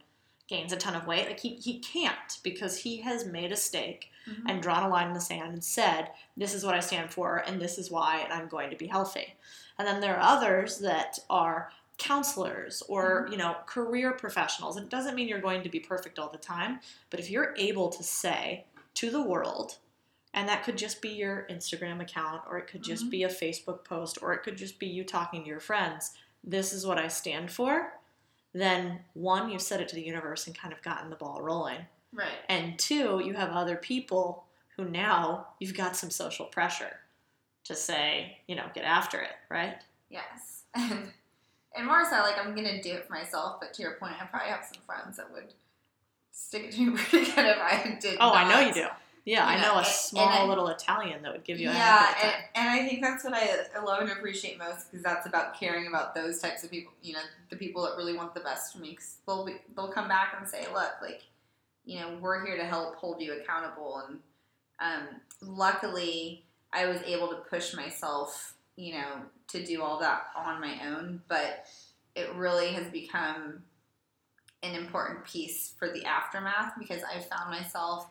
gains a ton of weight? Like, he can't, because he has made a stake and drawn a line in the sand and said, this is what I stand for, and this is why, and I'm going to be healthy. And then there are others that are counselors or, you know, career professionals. It doesn't mean you're going to be perfect all the time, but if you're able to say to the world, and that could just be your Instagram account, or it could just be a Facebook post, or it could just be you talking to your friends, this is what I stand for, then one, you've said it to the universe and kind of gotten the ball rolling. Right. And two, you have other people who now you've got some social pressure to say, you know, get after it, right? Yes. And more so, like, I'm going to do it for myself, but to your point, I probably have some friends that would stick it to me pretty good if I did not. Oh, I know you do. Yeah, you know, I know a small little Italian that would give you a heck of a time. And I think that's what I love and appreciate most, because that's about caring about those types of people, you know, the people that really want the best for me, because they'll come back and say, look, like, you know, we're here to help hold you accountable. And luckily, I was able to push myself, you know, to do all that on my own, but it really has become an important piece for the aftermath, because I've found myself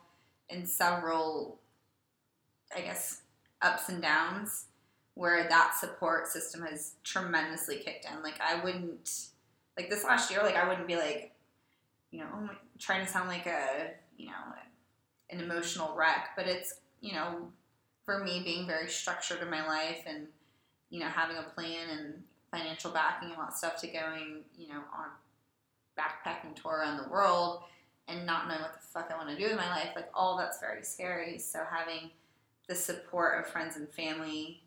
in several, I guess, ups and downs where that support system has tremendously kicked in. Like, I wouldn't, like, this last year, like, I wouldn't be like, you know, trying to sound like a, you know, an emotional wreck, but it's, you know, for me being very structured in my life and, you know, having a plan and financial backing and all that stuff, to going, you know, on a backpacking tour around the world and not knowing what the fuck I want to do with my life, like, all that's very scary. So having the support of friends and family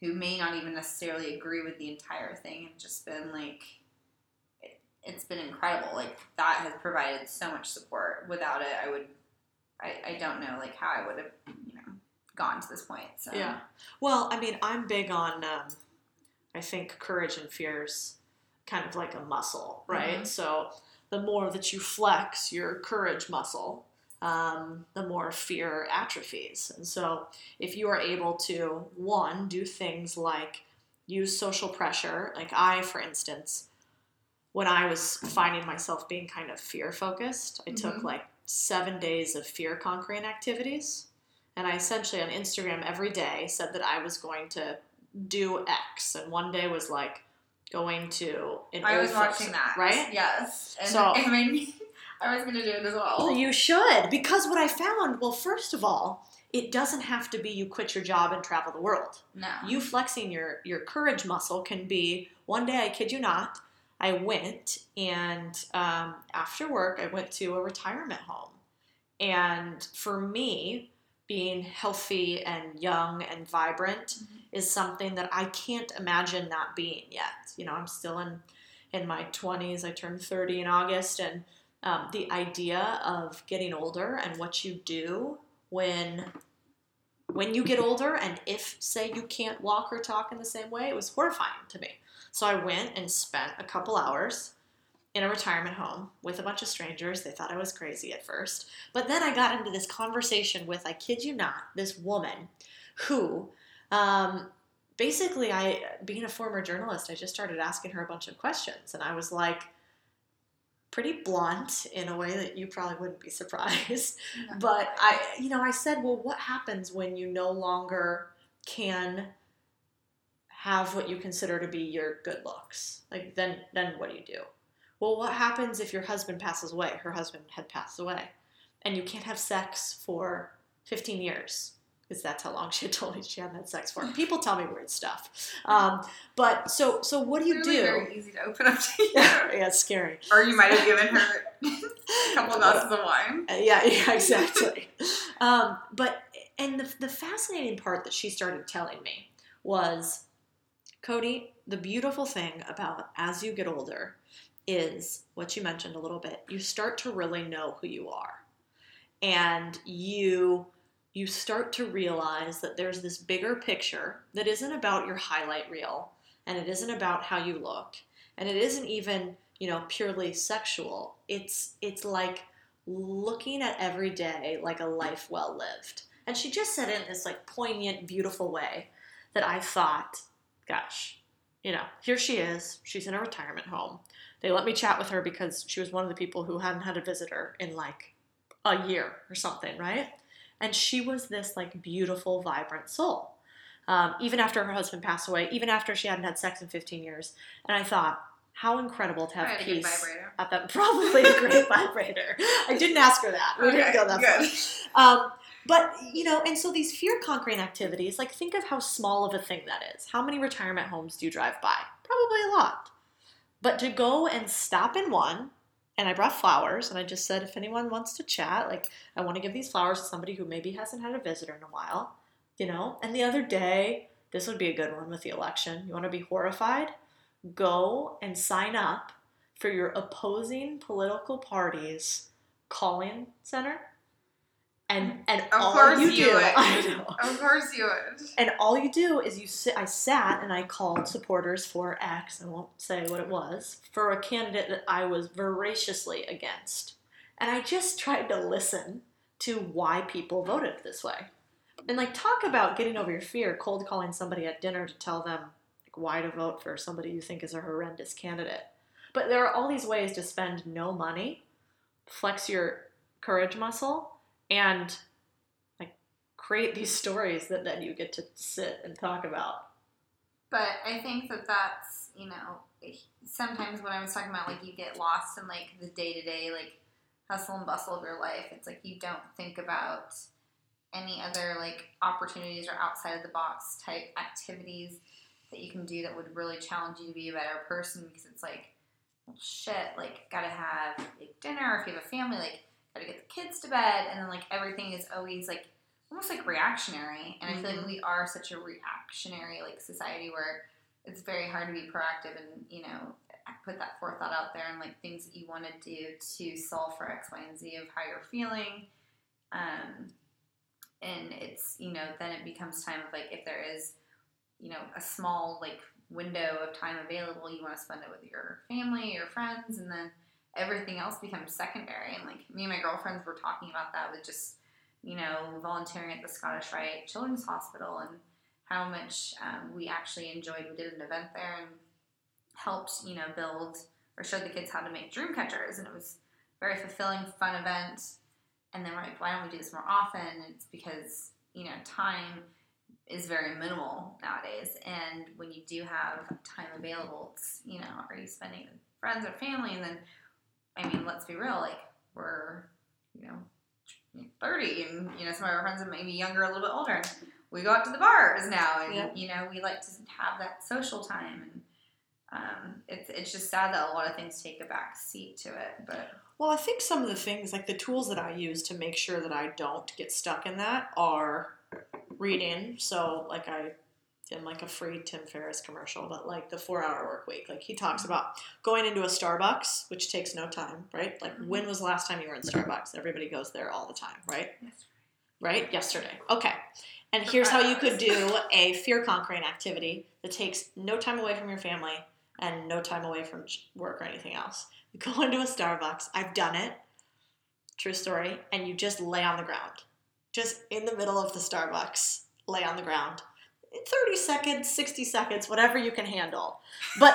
who may not even necessarily agree with the entire thing have just been, like, it's been incredible. Like, that has provided so much support. Without it, I don't know, like, how I would have, you know, gone to this point. So. Yeah. Well, I mean, I'm big on, I think, courage and fear's kind of like a muscle, right? Mm-hmm. So the more that you flex your courage muscle, the more fear atrophies. And so if you are able to, one, do things like use social pressure, like I, for instance, when I was finding myself being kind of fear-focused, I took like 7 days of fear-conquering activities. And I essentially on Instagram every day said that I was going to do X. And one day was like, going to an I was watching that, right? Yes. And so it made me I was going to do it as well. You should. Because what I found, well, first of all, it doesn't have to be you quit your job and travel the world. No. You flexing your courage muscle can be, one day, I kid you not, I went and after work, I went to a retirement home. And for me, being healthy and young and vibrant mm-hmm. is something that I can't imagine not being yet. You know, I'm still in my 20s. I turned 30 in August. And the idea of getting older and what you do when you get older, and if, say, you can't walk or talk in the same way, it was horrifying to me. So I went and spent a couple hours in a retirement home with a bunch of strangers. They thought I was crazy at first. But then I got into this conversation with, I kid you not, this woman who basically, being a former journalist, I just started asking her a bunch of questions. And I was like, pretty blunt in a way that you probably wouldn't be surprised. No. But I said, well, what happens when you no longer can have what you consider to be your good looks? Like, then what do you do? Well, what happens if your husband passes away? Her husband had passed away. And you can't have sex for 15 years. Because that's how long she had told me she hadn't had sex for. People tell me weird stuff. But so what do you do? It's very easy to open up to you. Yeah, it's scary. Or you might have given her a couple glasses of wine. Yeah, exactly. But the fascinating part that she started telling me was, Cody, the beautiful thing about as you get older is what you mentioned a little bit. You start to really know who you are. And you start to realize that there's this bigger picture that isn't about your highlight reel, and it isn't about how you look, and it isn't even, purely sexual. It's like looking at every day like a life well lived. And she just said it in this like poignant, beautiful way that I thought, gosh, here she is. She's in a retirement home. They let me chat with her because she was one of the people who hadn't had a visitor in like a year or something, right? And she was this like beautiful, vibrant soul, even after her husband passed away, even after she hadn't had sex in 15 years. And I thought, how incredible to have peace at that. Probably a great vibrator. I didn't ask her that. We didn't go that far. And so these fear conquering activities, like think of how small of a thing that is. How many retirement homes do you drive by? Probably a lot. But to go and stop in one, and I brought flowers, and I just said, if anyone wants to chat, like I want to give these flowers to somebody who maybe hasn't had a visitor in a while, And the other day, this would be a good one with the election. You want to be horrified? Go and sign up for your opposing political party's call-in center. And all you do, of course you would. And all you do is I sat and I called supporters for X, I won't say what it was, for a candidate that I was voraciously against. And I just tried to listen to why people voted this way. And like talk about getting over your fear, cold calling somebody at dinner to tell them like why to vote for somebody you think is a horrendous candidate. But there are all these ways to spend no money, flex your courage muscle, and like create these stories that then you get to sit and talk about. But I think that that's, sometimes when I was talking about, like, you get lost in, like, the day-to-day, like, hustle and bustle of your life. It's like you don't think about any other, like, opportunities or outside-of-the-box type activities that you can do that would really challenge you to be a better person, because it's like, well, shit, like, gotta have, like, dinner, or if you have a family, like, got to get the kids to bed, and then, like, everything is always, like, almost, like, reactionary, and I feel like we are such a reactionary, like, society where it's very hard to be proactive and, put that forethought out there and, like, things that you want to do to solve for X, Y, and Z of how you're feeling, and it's, then it becomes time of, like, if there is, a small, like, window of time available, you want to spend it with your family, your friends, and then everything else becomes secondary. And like me and my girlfriends were talking about that with just volunteering at the Scottish Rite Children's Hospital and how much we actually enjoyed. We did an event there and helped build or showed the kids how to make dream catchers, and it was a very fulfilling, fun event. And then we're like, why don't we do this more often? And it's because time is very minimal nowadays, and when you do have time available, it's are you spending it with friends or family? And then let's be real, like, were, 30, and, some of our friends are maybe younger, a little bit older. We go out to the bars now, and, we like to have that social time, and it's just sad that a lot of things take a back seat to it, but... Well, I think some of the things, like the tools that I use to make sure that I don't get stuck in that are reading. So, I am a free Tim Ferriss commercial, but, the 4-hour work week. He talks about going into a Starbucks, which takes no time, right? When was the last time you were in Starbucks? Everybody goes there all the time, right? Right? Yesterday. Okay. And here's how you could do a fear-conquering activity that takes no time away from your family and no time away from work or anything else. You go into a Starbucks. I've done it. True story. And you just lay on the ground. Just in the middle of the Starbucks. Lay on the ground. 30 seconds, 60 seconds, whatever you can handle. But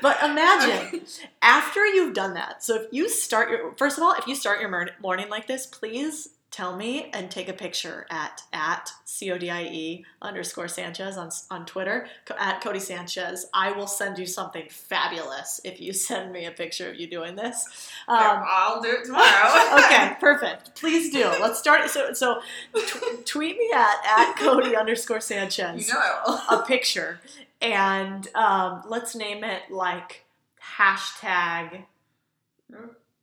but imagine after you've done that. So if you start your – first of all, if you start your morning like this, please – tell me and take a picture at @CODIE_Sanchez on Twitter, at Cody Sanchez. I will send you something fabulous if you send me a picture of you doing this. I'll do it tomorrow. Okay, perfect. Please do. Let's start. So tweet me at @Cody_Sanchez. I will. A picture. And let's name it #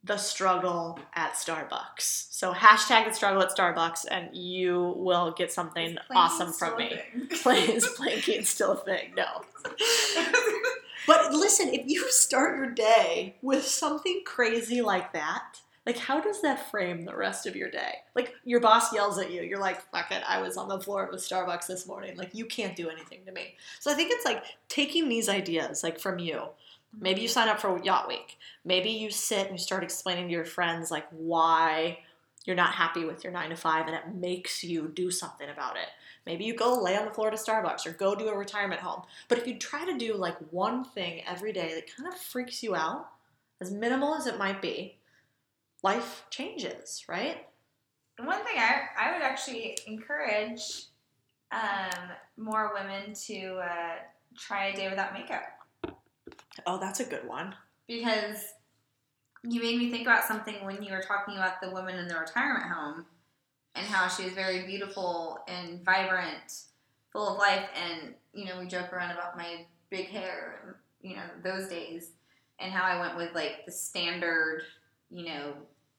the struggle at Starbucks. So # the struggle at Starbucks, and you will get something awesome from me. Is planking still a thing? No. But listen, if you start your day with something crazy like that, how does that frame the rest of your day? Your boss yells at you. You're fuck it, I was on the floor of a Starbucks this morning. You can't do anything to me. So I think it's taking these ideas, from you. Maybe you sign up for Yacht Week. Maybe you sit and you start explaining to your friends, why you're not happy with your 9-to-5 and it makes you do something about it. Maybe you go lay on the floor to Starbucks or go do a retirement home. But if you try to do, one thing every day that kind of freaks you out, as minimal as it might be, life changes, right? One thing I would actually encourage more women to try a day without makeup. Oh, that's a good one. Because you made me think about something when you were talking about the woman in the retirement home and how she was very beautiful and vibrant, full of life. And, we joke around about my big hair, and, those days and how I went with, the standard,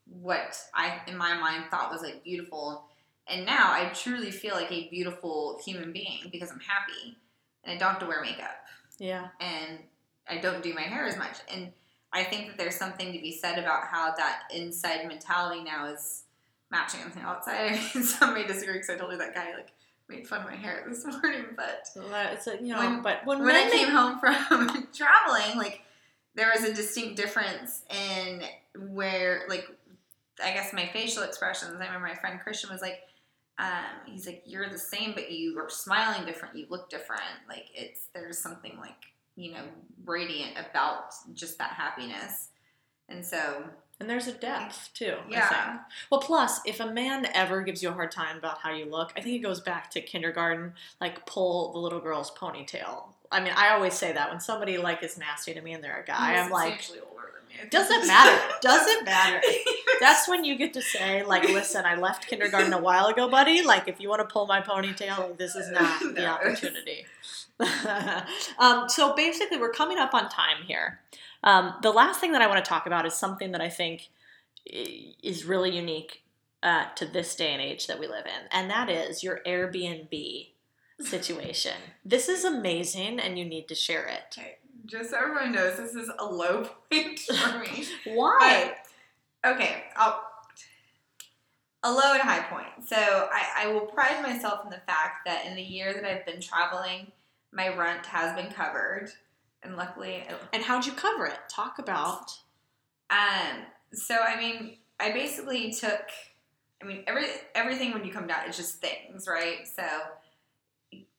what I, in my mind, thought was, beautiful. And now I truly feel like a beautiful human being because I'm happy and I don't have to wear makeup. Yeah. And I don't do my hair as much. And I think that there's something to be said about how that inside mentality now is matching on the outside. Somebody disagreed because I told you that guy, made fun of my hair this morning. But it's when I came home from traveling, there was a distinct difference in where, I guess my facial expressions. I remember my friend Christian was he's you're the same, but you are smiling different. You look different. There's something radiant about just that happiness. And so... And there's a depth, too, yeah. I think. Well, plus, if a man ever gives you a hard time about how you look, I think it goes back to kindergarten, pull the little girl's ponytail. I mean, I always say that. When somebody, is nasty to me and they're a guy, I'm substantially older than me. It doesn't matter. Doesn't matter. That's when you get to say, listen, I left kindergarten a while ago, buddy. If you want to pull my ponytail, this is not the opportunity. So basically we're coming up on time here. The last thing that I want to talk about is something that I think is really unique to this day and age that we live in, and that is your Airbnb situation. This is amazing and you need to share it. Okay. Just so everyone knows, this is a low point for me. Why? But, a low and high point. So I will pride myself in the fact that in the year that I've been traveling, my rent has been covered, and luckily... And how'd you cover it? Talk about... I basically took... everything when you come down is just things, right? So,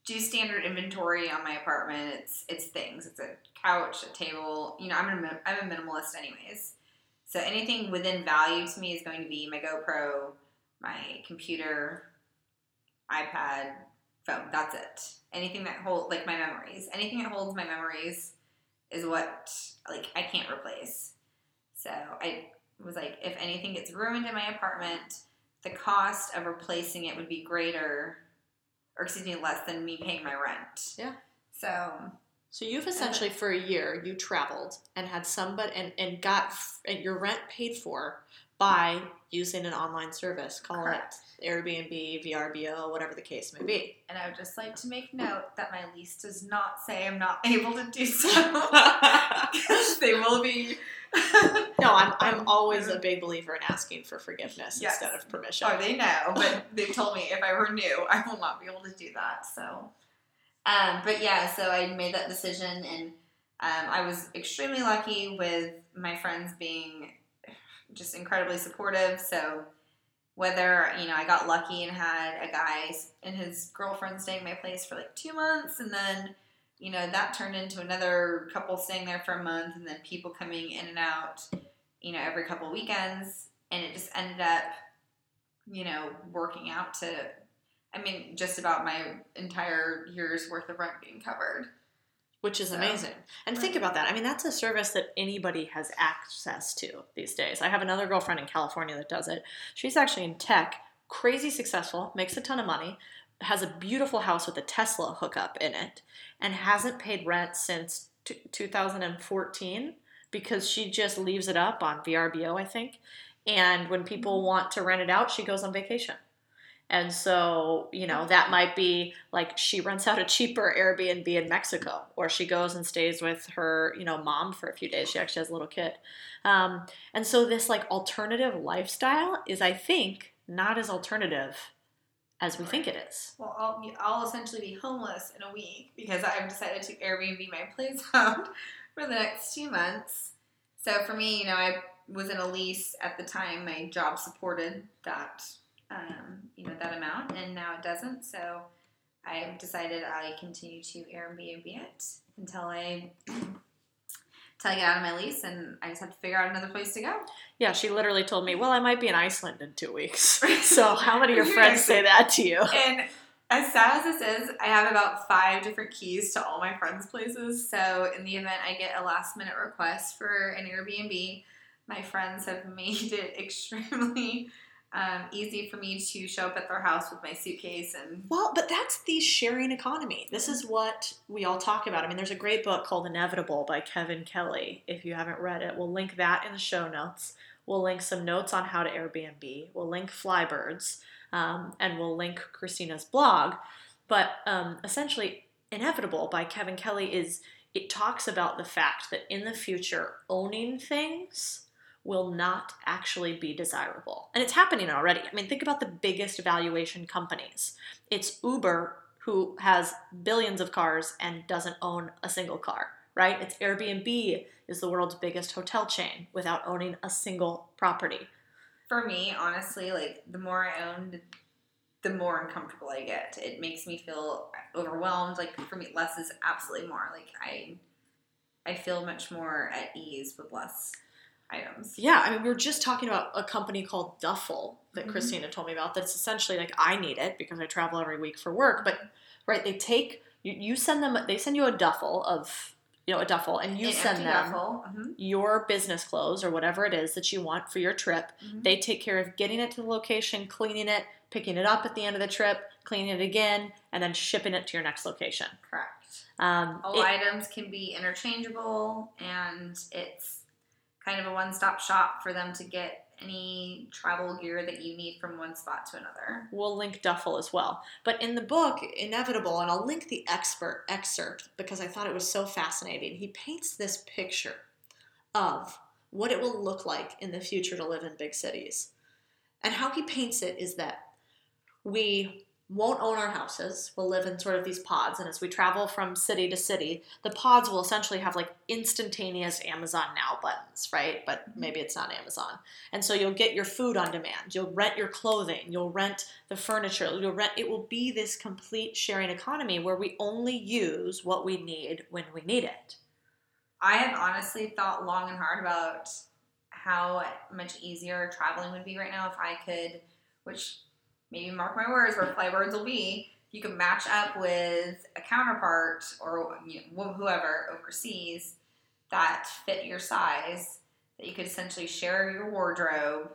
do standard inventory on my apartment. It's things. It's a couch, a table. I'm a minimalist anyways. So, anything within value to me is going to be my GoPro, my computer, iPad, phone. That's it. Anything that holds, my memories. Anything that holds my memories is what, I can't replace. So I was like, if anything gets ruined in my apartment, the cost of replacing it would be greater, or excuse me, less than me paying my rent. Yeah. So you've essentially for a year you traveled and had somebody and got and your rent paid for by using an online service. Call it Airbnb, VRBO, whatever the case may be. And I would just like to make note that my lease does not say I'm not able to do so. They will be. No, I'm always a big believer in asking for forgiveness instead of permission. Oh, they know, but they've told me if I renew, I will not be able to do that. So. But yeah, so I made that decision, and I was extremely lucky with my friends being just incredibly supportive. So whether, you know, I got lucky and had a guy and his girlfriend staying at my place for like 2 months, and then, you know, that turned into another couple staying there for a month, and then people coming in and out, you know, every couple weekends, and it just ended up, you know, working out to – I mean, just about my entire year's worth of rent being covered. Which is amazing. And think about that. I mean, that's a service that anybody has access to these days. I have another girlfriend in California that does it. She's actually in tech, crazy successful, makes a ton of money, has a beautiful house with a Tesla hookup in it, and hasn't paid rent since 2014 because she just leaves it up on VRBO, I think. And when people want to rent it out, she goes on vacation. And so, you know, that might be like she rents out a cheaper Airbnb in Mexico, or she goes and stays with her, you know, mom for a few days. She actually has a little kid. And so this like alternative lifestyle is, I think, not as alternative as we think it is. Well, I'll essentially be homeless in a week because I've decided to Airbnb my place out for the next 2 months. So for me, you know, I was in a lease at the time. My job supported that you know, that amount, and now it doesn't, so I've decided I continue to Airbnb it until I get out of my lease, and I just have to figure out another place to go. Yeah, she literally told me, well, I might be in Iceland in 2 weeks. So how many of your friends say that to you? And as sad as this is, I have about 5 different keys to all my friends' places, so in the event I get a last-minute request for an Airbnb, my friends have made it extremely... easy for me to show up at their house with my suitcase and... Well, but that's the sharing economy. This is what we all talk about. I mean, there's a great book called Inevitable by Kevin Kelly. If you haven't read it, we'll link that in the show notes. We'll link some notes on how to Airbnb. We'll link Flybirds, and we'll link Christina's blog. But essentially, Inevitable by Kevin Kelly is... It talks about the fact that in the future, owning things... will not actually be desirable. And it's happening already. I mean, think about the biggest valuation companies. It's Uber, who has billions of cars and doesn't own a single car, right? It's Airbnb is the world's biggest hotel chain without owning a single property. For me, honestly, like the more I own, the more uncomfortable I get. It makes me feel overwhelmed. Like for me, less is absolutely more. Like I feel much more at ease with less items. Yeah, I mean, we were just talking about a company called Duffel that Christina told me about that's essentially like, I need it because I travel every week for work, but right, they take, you send them, they send you a duffel of, you know, a duffel, and you send them your business clothes or whatever it is that you want for your trip. They take care of getting it to the location, cleaning it, picking it up at the end of the trip, cleaning it again, and then shipping it to your next location. Correct. All items can be interchangeable, and it's kind of a one-stop shop for them to get any travel gear that you need from one spot to another. We'll link Duffel as well. But in the book, Inevitable, and I'll link the excerpt because I thought it was so fascinating. He paints this picture of what it will look like in the future to live in big cities. And how he paints it is that we won't own our houses. We'll live in sort of these pods. And as we travel from city to city, the pods will essentially have like instantaneous Amazon Now buttons, right? But maybe it's not Amazon. And so you'll get your food on demand. You'll rent your clothing. You'll rent the furniture. It will be this complete sharing economy where we only use what we need when we need it. I have honestly thought long and hard about how much easier traveling would be right now if I could, which... maybe mark my words where Flybirds will be, you can match up with a counterpart or, you know, whoever overseas that fit your size that you could essentially share your wardrobe.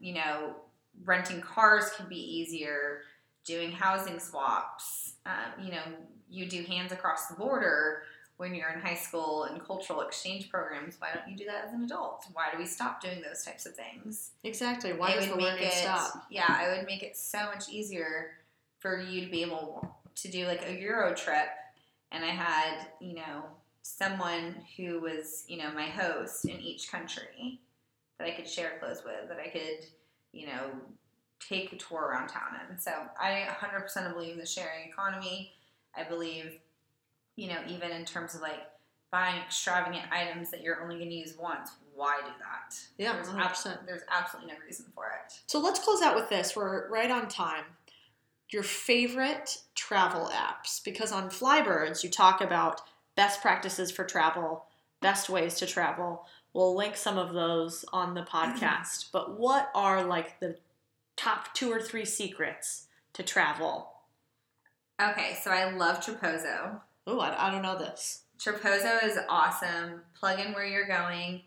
You know, renting cars can be easier, doing housing swaps. You know, you do hands across the border when you're in high school and cultural exchange programs. Why don't you do that as an adult? Why do we stop doing those types of things? Exactly. Why does the learning stop? Yeah, I would make it so much easier for you to be able to do like a Euro trip. And I had, you know, someone who was, you know, my host in each country that I could share clothes with, that I could, you know, take a tour around town in. So I 100% believe in the sharing economy. I believe, you know, even in terms of like buying extravagant items that you're only going to use once, why do that? Yeah, there's 100%. There's absolutely no reason for it. So let's close out with this. We're right on time. Your favorite travel apps, because on Flybirds you talk about best practices for travel, best ways to travel. We'll link some of those on the podcast. But what are like the top 2 or 3 secrets to travel? Okay, so I love Triposo. Ooh, I don't know this. Triposo is awesome. Plug in where you're going.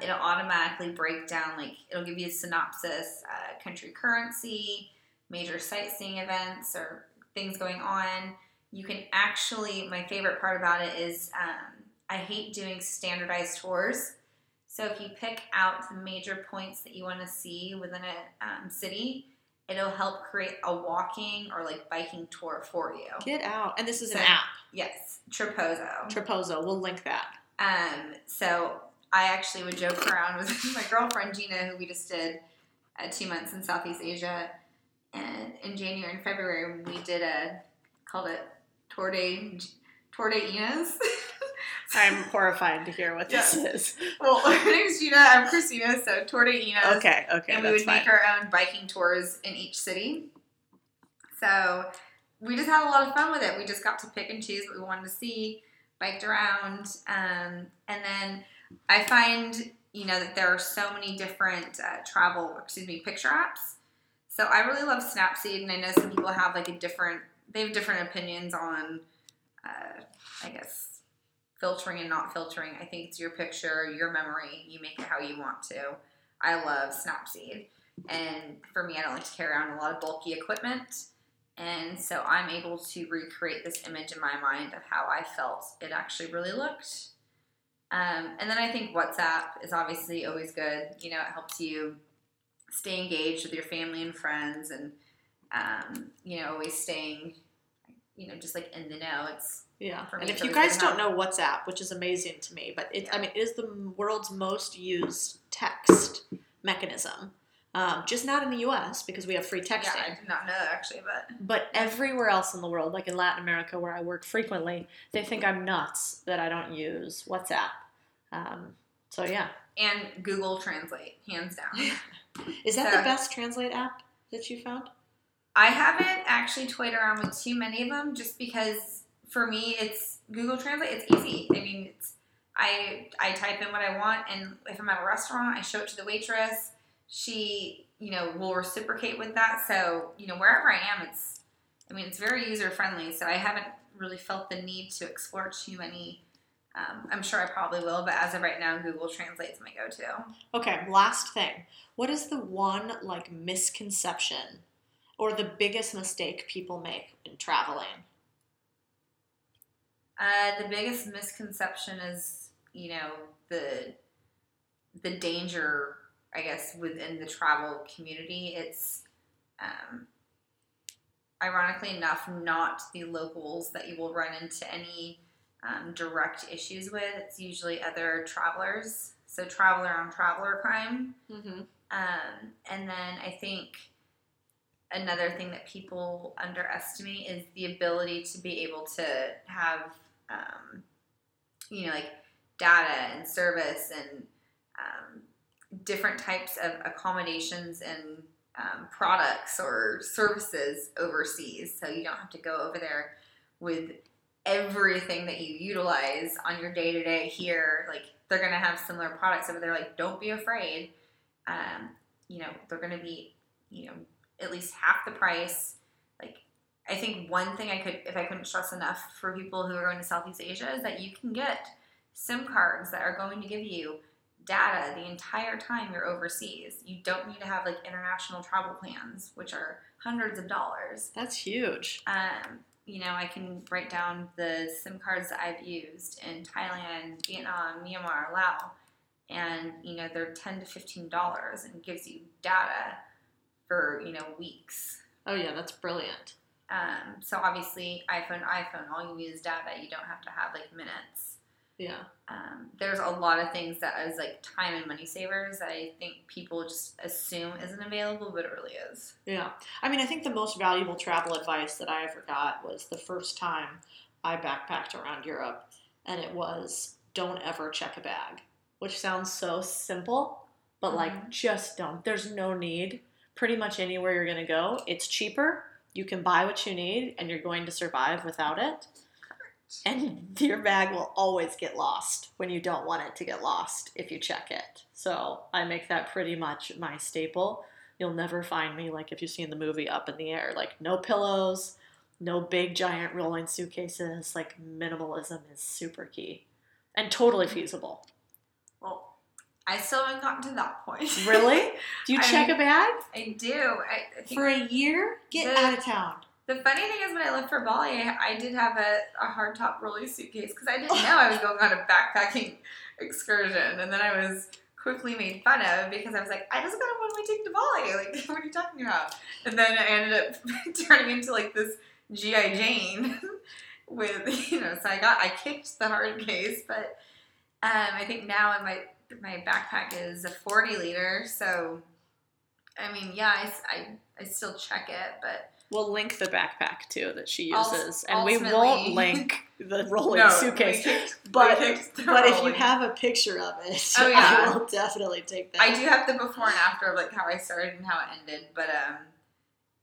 It'll automatically break down, like, it'll give you a synopsis, country currency, major sightseeing events, or things going on. You can actually, my favorite part about it is I hate doing standardized tours. So if you pick out the major points that you want to see within a city, it'll help create a walking or like biking tour for you. Get out. And this is an app. Yes. Triposo. Triposo. We'll link that. So I actually would joke around with my girlfriend Gina, who we just did 2 months in Southeast Asia. And in January and February, we did called it Tour de Inas. I'm horrified to hear what this is. Well, her name's Gina, I'm Christina, so Tour de Inas. Okay, and we would make our own biking tours in each city. So we just had a lot of fun with it. We just got to pick and choose what we wanted to see, biked around, and then I find, you know, that there are so many different picture apps. So I really love Snapseed, and I know some people have like different opinions on, I guess, filtering and not filtering. I think it's your picture, your memory. You make it how you want to. I love Snapseed. And for me, I don't like to carry around a lot of bulky equipment. And so I'm able to recreate this image in my mind of how I felt it actually really looked. And then I think WhatsApp is obviously always good. You know, it helps you stay engaged with your family and friends and, you know, always staying, you know, just like in the know. Yeah, and if you guys don't know WhatsApp, which is amazing to me, but I mean, it is the world's most used text mechanism. Just not in the U.S. because we have free texting. Yeah, I did not know that actually, but everywhere else in the world, like in Latin America where I work frequently, they think I'm nuts that I don't use WhatsApp. So yeah, and Google Translate, hands down. Is that the best Translate app that you found? I haven't actually toyed around with too many of them, just because. For me, it's Google Translate. It's easy. I mean, I type in what I want, and if I'm at a restaurant, I show it to the waitress. She, you know, will reciprocate with that. So, you know, wherever I am, it's very user-friendly. So I haven't really felt the need to explore too many. I'm sure I probably will, but as of right now, Google Translate's my go-to. Okay, last thing. What is the one, like, misconception or the biggest mistake people make in traveling? The biggest misconception is, you know, the danger, I guess, within the travel community. It's, ironically enough, not the locals that you will run into any direct issues with. It's usually other travelers. So traveler on traveler crime. Mm-hmm. And then I think another thing that people underestimate is the ability to be able to have you know, like data and service and different types of accommodations and products or services overseas. So you don't have to go over there with everything that you utilize on your day-to-day here. Like, they're going to have similar products over there. Like, don't be afraid. You know, they're going to be, you know, at least half the price. Like, I think one thing I couldn't stress enough for people who are going to Southeast Asia is that you can get SIM cards that are going to give you data the entire time you're overseas. You don't need to have like international travel plans, which are hundreds of dollars. That's huge. You know, I can write down the SIM cards that I've used in Thailand, Vietnam, Myanmar, Laos, and, you know, they're $10 to $15 and gives you data for, you know, weeks. Oh, yeah, that's brilliant. So, obviously, iPhone, all you use data. You don't have to have, like, minutes. Yeah. There's a lot of things that is, like, time and money savers that I think people just assume isn't available, but it really is. Yeah. I mean, I think the most valuable travel advice that I ever got was the first time I backpacked around Europe, and it was, don't ever check a bag, which sounds so simple, but, mm-hmm. like, just don't. There's no need. Pretty much anywhere you're going to go, it's cheaper. You can buy what you need, and you're going to survive without it. Correct. And your bag will always get lost when you don't want it to get lost if you check it. So I make that pretty much my staple. You'll never find me, like if you've seen the movie Up in the Air, like no pillows, no big giant rolling suitcases. Like minimalism is super key and totally feasible. Well, I still haven't gotten to that point. Really? Do you check a bag? I do. I think for a year? Get out of town. The funny thing is when I left for Bali, I did have a hardtop rolly suitcase because I didn't know I was going on a backpacking excursion. And then I was quickly made fun of because I was like, I just got a one-way ticket to Bali. Like, what are you talking about? And then I ended up turning into like this G.I. Jane with, you know, so I kicked the hard case. But I think now I might... My backpack is a 40-liter, so, I mean, yeah, I still check it, but... We'll link the backpack, too, that she uses, and we won't link the rolling suitcase, but if you have a picture of it, oh, yeah. I will definitely take that. I do have the before and after of, like, how I started and how it ended, but,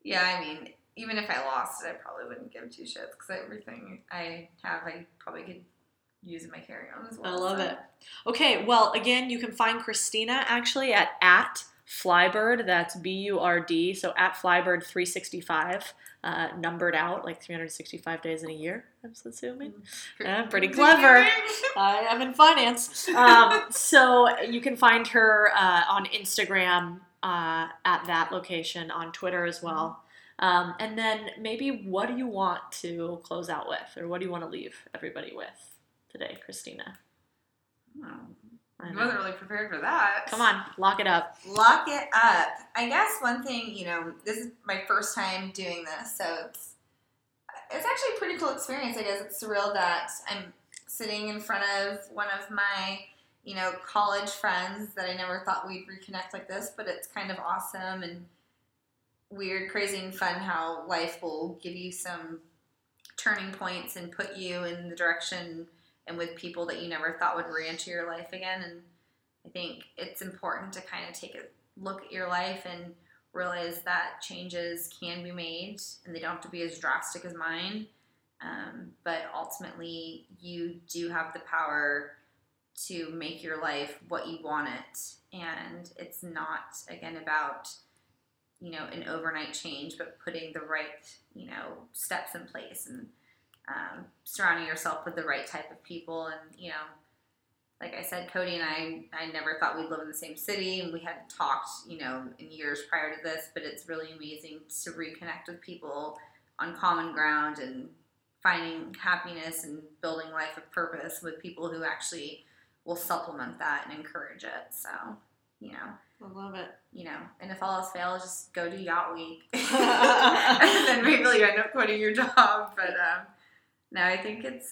yeah, I mean, even if I lost it, I probably wouldn't give two shits, because everything I have, I probably could... using my carry-on as well. I love it. Okay, well, again, you can find Christina actually at Flybird. That's B-U-R-D. So at Flybird 365, numbered out like 365 days in a year, I'm assuming. Pretty clever. I am in finance. So you can find her on Instagram at that location, on Twitter as well. And then maybe what do you want to close out with, or what do you want to leave everybody with today, Christina? Oh, I wasn't really prepared for that. Come on, lock it up. Lock it up. I guess one thing, you know, this is my first time doing this, so it's actually a pretty cool experience. I guess it's surreal that I'm sitting in front of one of my, you know, college friends that I never thought we'd reconnect like this, but it's kind of awesome and weird, crazy, and fun how life will give you some turning points and put you in the direction and with people that you never thought would re-enter your life again. And I think it's important to kind of take a look at your life and realize that changes can be made and they don't have to be as drastic as mine. But ultimately, you do have the power to make your life what you want it. And it's not, again, about, you know, an overnight change, but putting the right, you know, steps in place and surrounding yourself with the right type of people. And, you know, like I said, Cody and I never thought we'd live in the same city, and we hadn't talked, you know, in years prior to this, but it's really amazing to reconnect with people on common ground and finding happiness and building life of purpose with people who actually will supplement that and encourage it. So, you know. I love it. You know, and if all else fails, just go do Yacht Week. And then maybe you end up quitting your job. But no, I think it's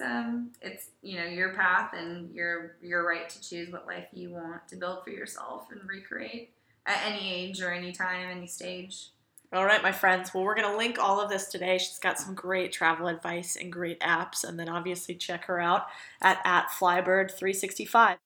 you know, your path and your right to choose what life you want to build for yourself and recreate at any age or any time, any stage. All right, my friends. Well, we're going to link all of this today. She's got some great travel advice and great apps. And then obviously check her out at Flybird 365.